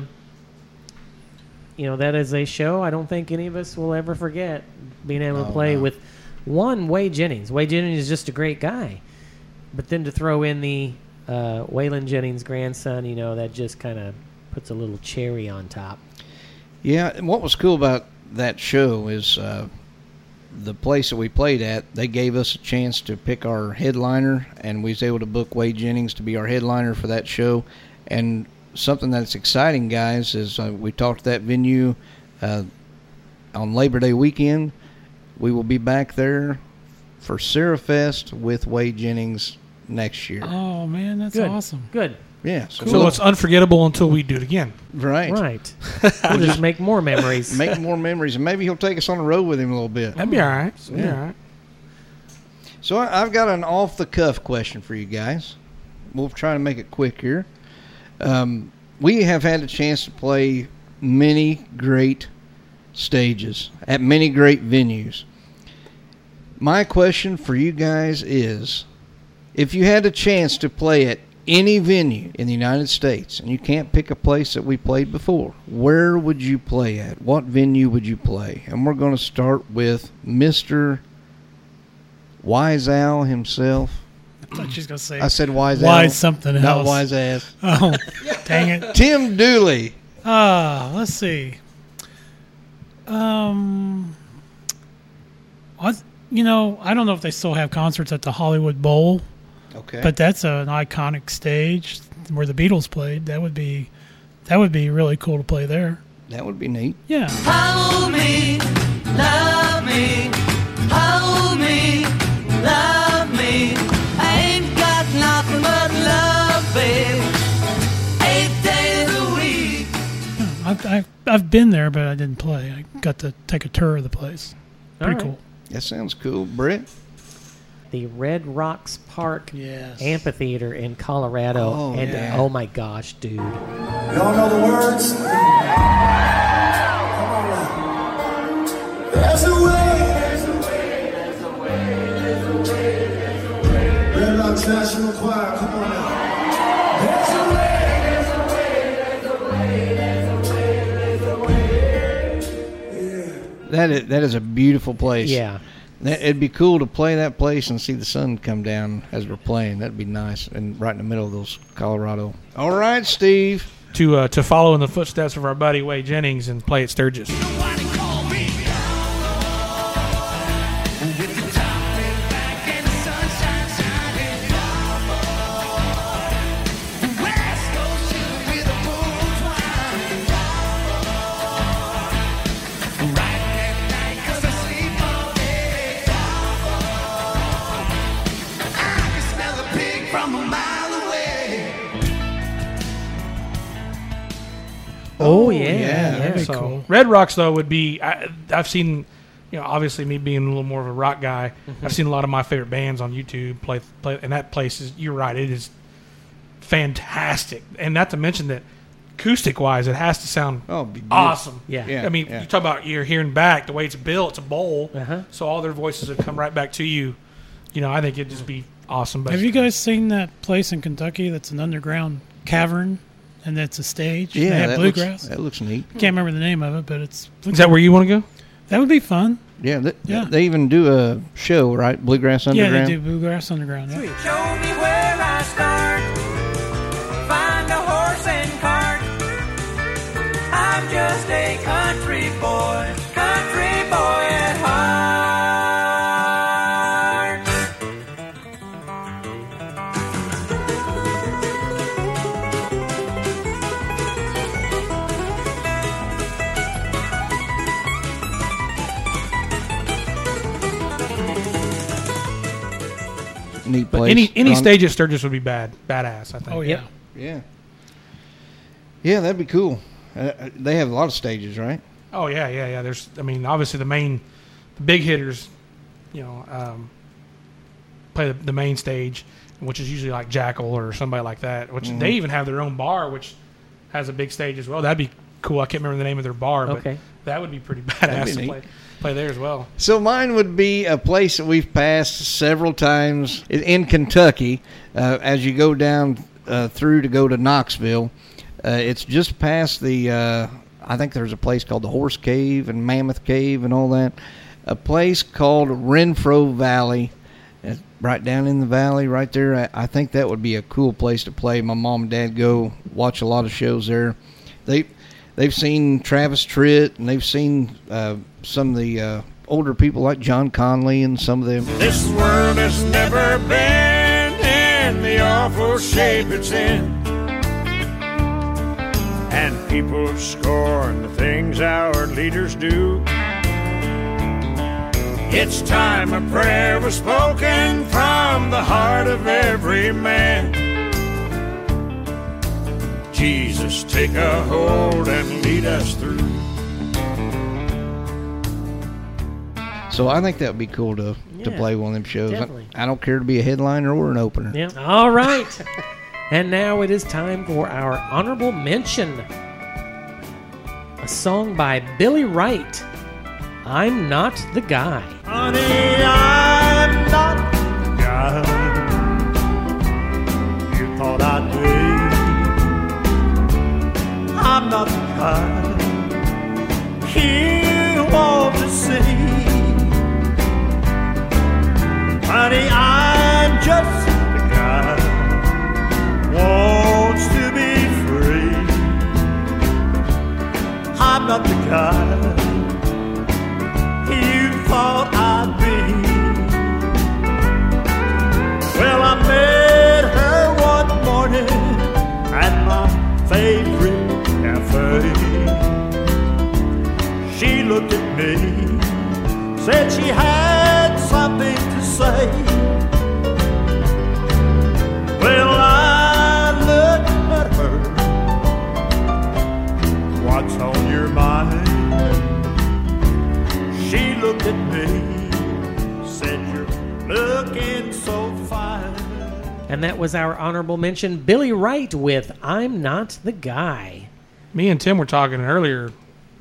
know, that is a show I don't think any of us will ever forget, being able to play with one Wade Jennings. Wade Jennings is just a great guy. But then to throw in the Waylon Jennings grandson, you know, that just kind of puts a little cherry on top. Yeah, and what was cool about that show is the place that we played at, they gave us a chance to pick our headliner, and we was able to book Wade Jennings to be our headliner for that show. And something that's exciting, guys, is we talked to that venue on Labor Day weekend. We will be back there for Sarah Fest with Wade Jennings next year. Oh, man, that's awesome. Good. Yeah, so, cool. So it's unforgettable until we do it again. Right. We'll just make more memories. And maybe he'll take us on the road with him a little bit. That'd be all right. So, yeah. So I've got an off-the-cuff question for you guys. We'll try to make it quick here. We have had a chance to play many great stages at many great venues. My question for you guys is, if you had a chance to play at any venue in the United States, and you can't pick a place that we played before, where would you play at? What venue would you play? And we're going to start with Mr. Wise Owl himself. I thought she was going to say. I said Wise Owl. Wise something else. Not Wise Ass. Oh, dang it. Tim Dooley. Let's see. You know, I don't know if they still have concerts at the Hollywood Bowl. Okay. But that's an iconic stage where the Beatles played. That would be really cool to play there. That would be neat. Yeah. Hold me, love me, hold me, love me. I ain't got nothing but love, babe. 8 days a week. I've been there, but I didn't play. I got to take a tour of the place. Pretty cool. That sounds cool, Britt. The Red Rocks Amphitheater in Colorado. Oh my gosh, dude. You all know the words? Come on now. There's a way. There's a way. There's a way. There's a way. There's a way. Red Rocks National Choir. Come on now. There's a way. There's a way. There's a way. There's a way. Yeah. That is a beautiful place. Yeah. It'd be cool to play that place and see the sun come down as we're playing. That'd be nice, and right in the middle of those Colorado. All right, Steve. To follow in the footsteps of our buddy Wade Jennings and play at Sturgis. Nobody call me. With the top bent back and the sunshine shining down. West Ocean with a bull twine. Right at night 'cause I sleep all day. Oh, yeah. That'd be cool. Red Rocks, though, would be... I've seen, you know, obviously me being a little more of a rock guy, mm-hmm. I've seen a lot of my favorite bands on YouTube play, and that place is... You're right. It is fantastic. And not to mention that acoustic-wise, it has to sound awesome. Yeah. I mean, you talk about you're hearing back, the way it's built, it's a bowl, so all their voices have come right back to you. You know, I think it'd just be awesome. Basically. Have you guys seen that place in Kentucky that's an underground cavern? And that's a stage. Yeah, they have bluegrass. That looks neat. I can't remember the name of it, but it's... Is that where you want to go? That would be fun. Yeah, they even do a show, right? Bluegrass Underground? Yeah, they do Bluegrass Underground. Yeah. Show me where I start. Find a horse and cart. I'm just a country boy at heart. Neat place. But any stage at Sturgis would be badass, I think. Oh, yeah. Yeah. Yeah, that'd be cool. They have a lot of stages, right? Oh, yeah. There's, I mean, obviously the big hitters, you know, play the main stage, which is usually like Jackal or somebody like that, which they even have their own bar, which has a big stage as well. That'd be cool. I can't remember the name of their bar, but that would be pretty badass to play there as well. So mine would be a place that we've passed several times in Kentucky as you go down through to go to Knoxville. It's just past the, I think there's a place called the Horse Cave and Mammoth Cave and all that. A place called Renfro Valley. It's right down in the valley right there. I think that would be a cool place to play. My mom and dad go watch a lot of shows there. They've seen Travis Tritt, and they've seen some of the older people like John Conley and some of them. This world has never been in the awful shape it's in, and people scorn the things our leaders do. It's time a prayer was spoken from the heart of every man. Jesus, take a hold and lead us through. So I think that would be cool to play one of them shows. I don't care to be a headliner or an opener. Yeah. All right. And now it is time for our honorable mention. A song by Billy Wright, I'm Not the Guy. Honey, I'm not the guy you thought I'd be. I'm not the kind you want to see. Honey, I'm just the guy wants to be free. I'm not the guy you thought I'd be. Well, I met her one morning at my favorite. She looked at me, said she had something to say. Well, I looked at her, what's on your mind? She looked at me, said you're looking so fine. And that was our honorable mention, Billy Wright with I'm Not the Guy. Me and Tim were talking earlier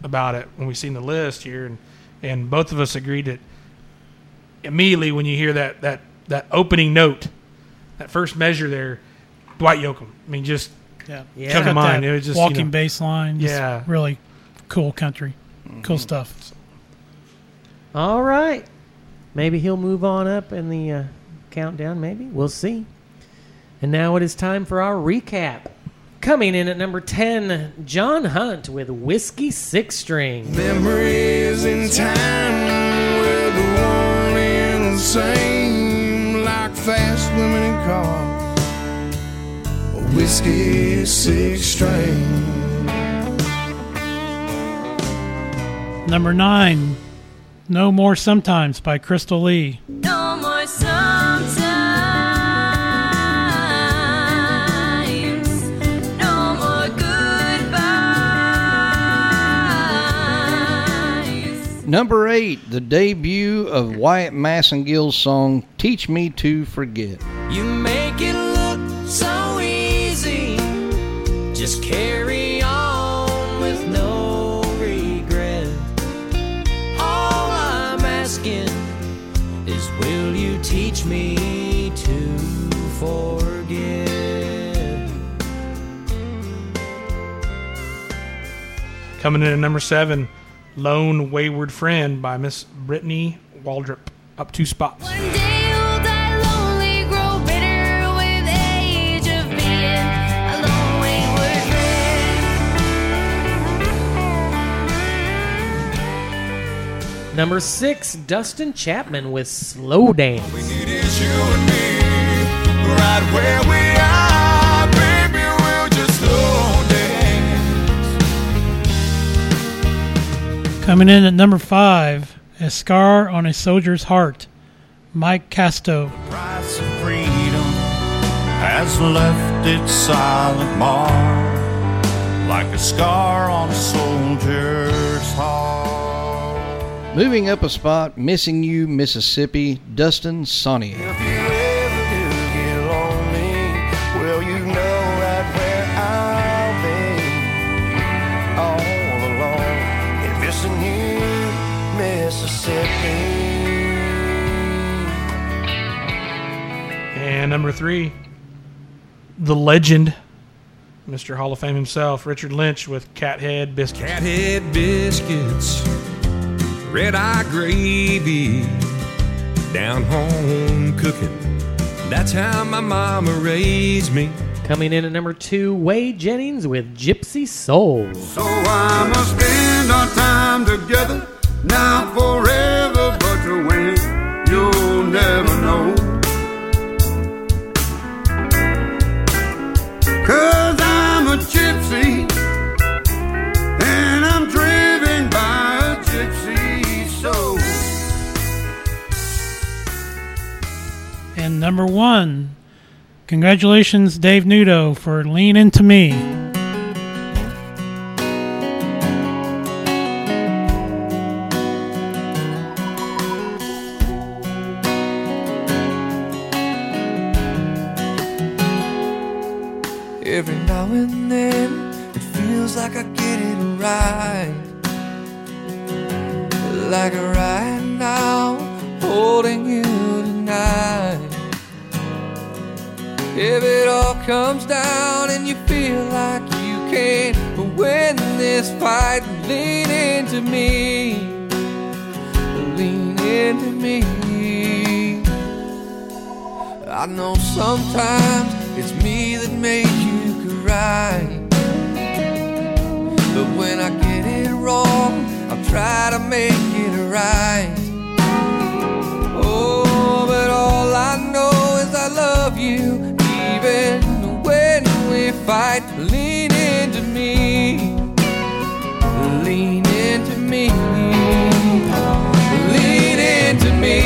about it when we seen the list here, and both of us agreed that immediately when you hear that opening note, that first measure there, Dwight Yoakam. I mean, just come to mind. It was just walking bass line. Yeah, really cool country, cool stuff. All right, maybe he'll move on up in the countdown. Maybe we'll see. And now it is time for our recap. Coming in at number 10, John Hunt with Whiskey Six String. Memories in time with one and the same, like fast women in car. Whiskey Six String. Number 9, No More Sometimes by Crystal Lee. No more sometimes. Number 8, the debut of Wyatt Massengill's song, Teach Me to Forget. You make it look so easy, just carry on with no regret. All I'm asking is will you teach me to forget? Coming in at number 7, Lone Wayward Friend by Miss Brittany Waldrip. Up 2 spots. One day you'll die lonely, grow bitter with age of being a lone wayward friend. Number 6, Dustin Chapman with Slow Dance. All we need is you and me, right where we are. Coming in at number 5, A Scar on a Soldier's Heart, Mike Casto. The price of freedom has left its silent mark, like a scar on a soldier's heart. Moving up a spot, Missing You, Mississippi, Dustin Sonnier. number three, the legend, Mr. Hall of Fame himself, Richard Lynch with Cathead Biscuits. Cathead Biscuits, red-eye gravy, down home cooking. That's how my mama raised me. Coming in at number two, Wade Jennings with Gypsy Soul. So I must spend our time together, now forever, but to win, you'll never know. Cause I'm a gypsy, and I'm driven by a gypsy soul. And number one, congratulations, Dave Nudo, for Lean Into Me. Every now and then, it feels like I get it right. Like right now, holding you tonight. If it all comes down and you feel like you can't win this fight, lean into me. Lean into me. I know sometimes it's me that makes you right, but when I get it wrong, I'll try to make it right. Oh, but all I know is I love you, even when we fight. Lean into me, lean into me, lean into me.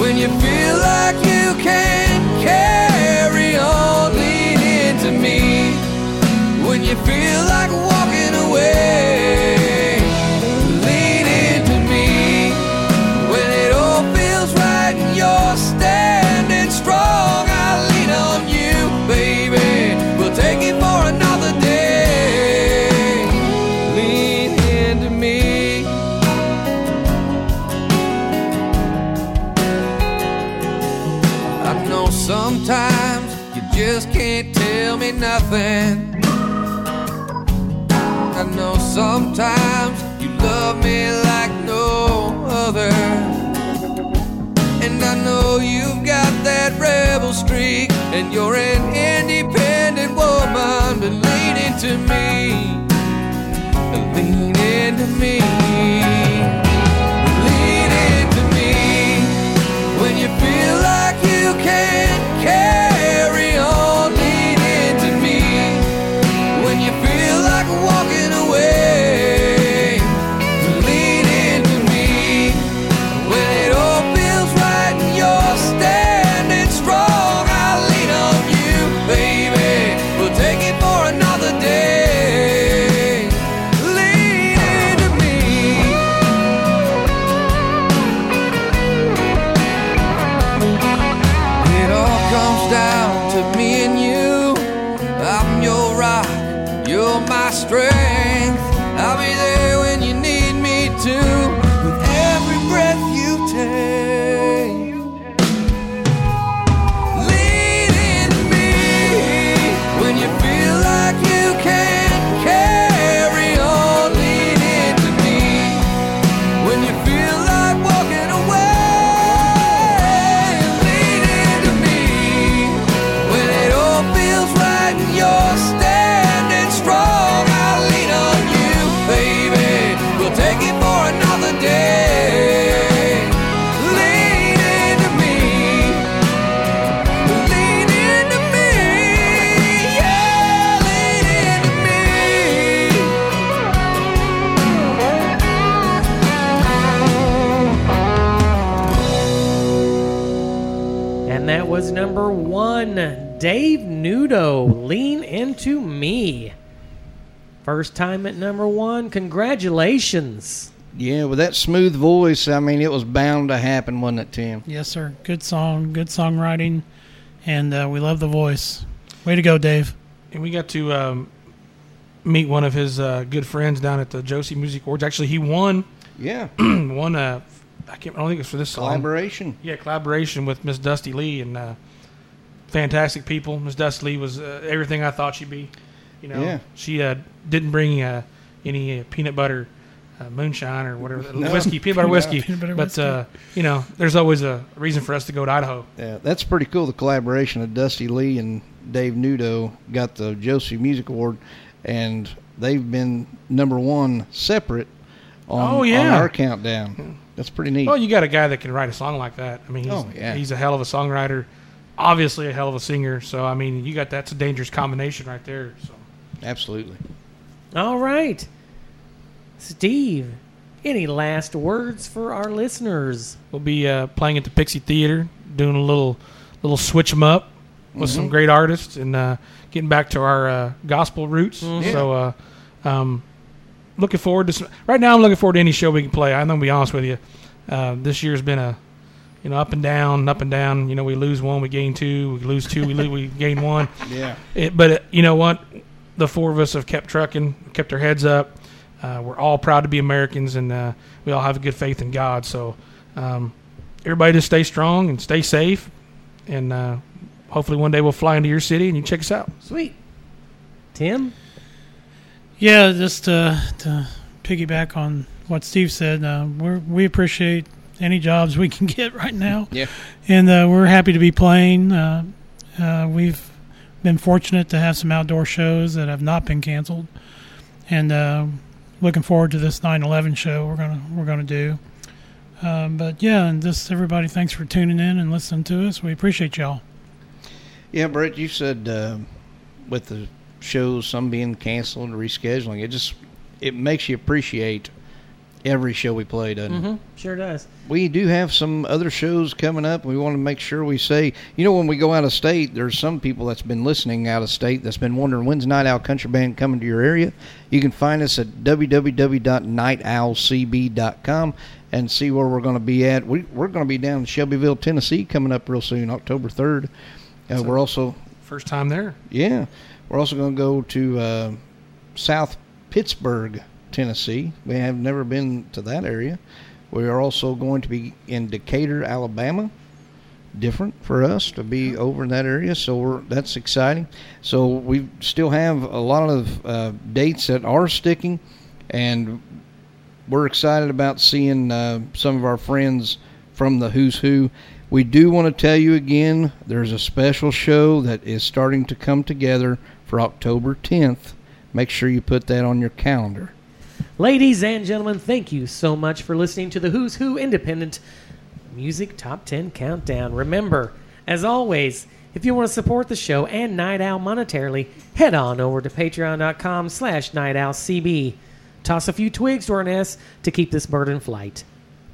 When you feel like you can't carry on, lean into me. When you feel like walking away, lean into me. When it all feels right and you're standing strong, I lean on you, baby. We'll take it for another day. Lean into me. I know sometimes you just can't tell me nothing. I know sometimes you love me like no other. And I know you've got that rebel streak, and you're an independent woman. But lean into me, lean into me, lean into me. When you feel like you can't carry on, lean into me. When you feel like walking away, number one, Dave Nudo, Lean Into Me. First time at number one. Congratulations. Yeah, with that smooth voice, I mean, it was bound to happen, wasn't it, Tim? Yes, sir. Good song, good songwriting, and we love the voice. Way to go, Dave. And we got to meet one of his good friends down at the Josie Music Awards. Actually, he won. Yeah. Won a... I don't think it was for this collaboration. Song. Yeah, collaboration with Miss Dusty Lee, and fantastic people. Miss Dusty Lee was everything I thought she'd be. You know, yeah. She didn't bring any peanut butter moonshine or whatever, no, whiskey, peanut butter whiskey. Peanut butter whiskey. You know, there's always a reason for us to go to Idaho. Yeah, that's pretty cool. The collaboration of Dusty Lee and Dave Nudo got the Josie Music Award, and they've been #1 separate on our countdown. Yeah. That's pretty neat. Well, you got a guy that can write a song like that. I mean, he's a hell of a songwriter, obviously a hell of a singer. So, I mean, you got that's a dangerous combination right there. So. Absolutely. All right. Steve, any last words for our listeners? We'll be playing at the Pixie Theater, doing a little switch 'em up with some great artists and getting back to our gospel roots. Mm-hmm. So, looking forward to right now. I'm looking forward to any show we can play. I'm gonna be honest with you. This year's been a, you know, up and down, up and down. You know, we lose one, we gain two, we lose two, we gain one. Yeah. But you know what? The four of us have kept trucking, kept our heads up. We're all proud to be Americans, and we all have a good faith in God. So, everybody, just stay strong and stay safe, and hopefully one day we'll fly into your city and you check us out. Sweet, Tim. Yeah, just to piggyback on what Steve said, we appreciate any jobs we can get right now. Yeah. And we're happy to be playing. We've been fortunate to have some outdoor shows that have not been canceled. And looking forward to this 9/11 show we're gonna do. But, yeah, and just everybody, thanks for tuning in and listening to us. We appreciate y'all. Yeah, Brett, you said with the – shows, some being canceled and rescheduling, it makes you appreciate every show we play, doesn't it? Sure does. We do have some other shows coming up. We want to make sure we say, you know, when we go out of state, there's some people that's been listening out of state that's been wondering, when's Night Owl Country Band coming to your area? You can find us at www.nightowlcb.com and see where we're going to be at. We're going to be down in Shelbyville, Tennessee coming up real soon, October 3rd. So we're also... First time there. Yeah. We're also going to go to South Pittsburgh, Tennessee. We have never been to that area. We are also going to be in Decatur, Alabama. Different for us to be over in that area, so that's exciting. So we still have a lot of dates that are sticking, and we're excited about seeing some of our friends from the Who's Who. We do want to tell you again, there's a special show that is starting to come together for October 10th. Make sure you put that on your calendar. Ladies and gentlemen, thank you so much for listening to the Who's Who Independent Music Top 10 Countdown. Remember, as always, if you want to support the show and Night Owl monetarily, head on over to patreon.com/nightowlcb. Toss a few twigs to our nest to keep this bird in flight.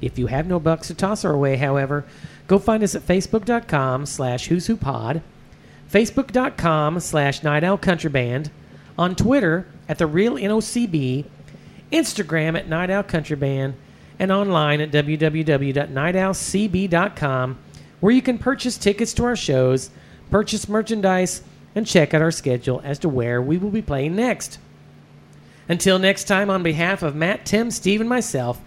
If you have no bucks to toss our way, however, go find us at facebook.com/whoswhopod, facebook.com/Night Owl Country Band, on Twitter at The Real NOCB, Instagram at Night Owl Country Band, and online at www.nightowlcb.com, where you can purchase tickets to our shows, purchase merchandise, and check out our schedule as to where we will be playing next. Until next time, on behalf of Matt, Tim, Steve, and myself,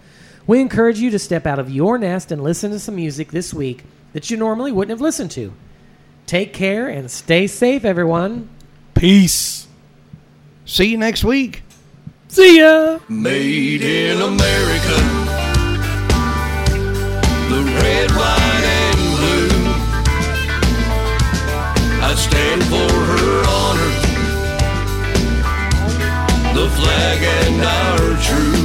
we encourage you to step out of your nest and listen to some music this week that you normally wouldn't have listened to. Take care and stay safe, everyone. Peace. See you next week. See ya. Made in America. The red, white, and blue. I stand for her honor. The flag and our truth.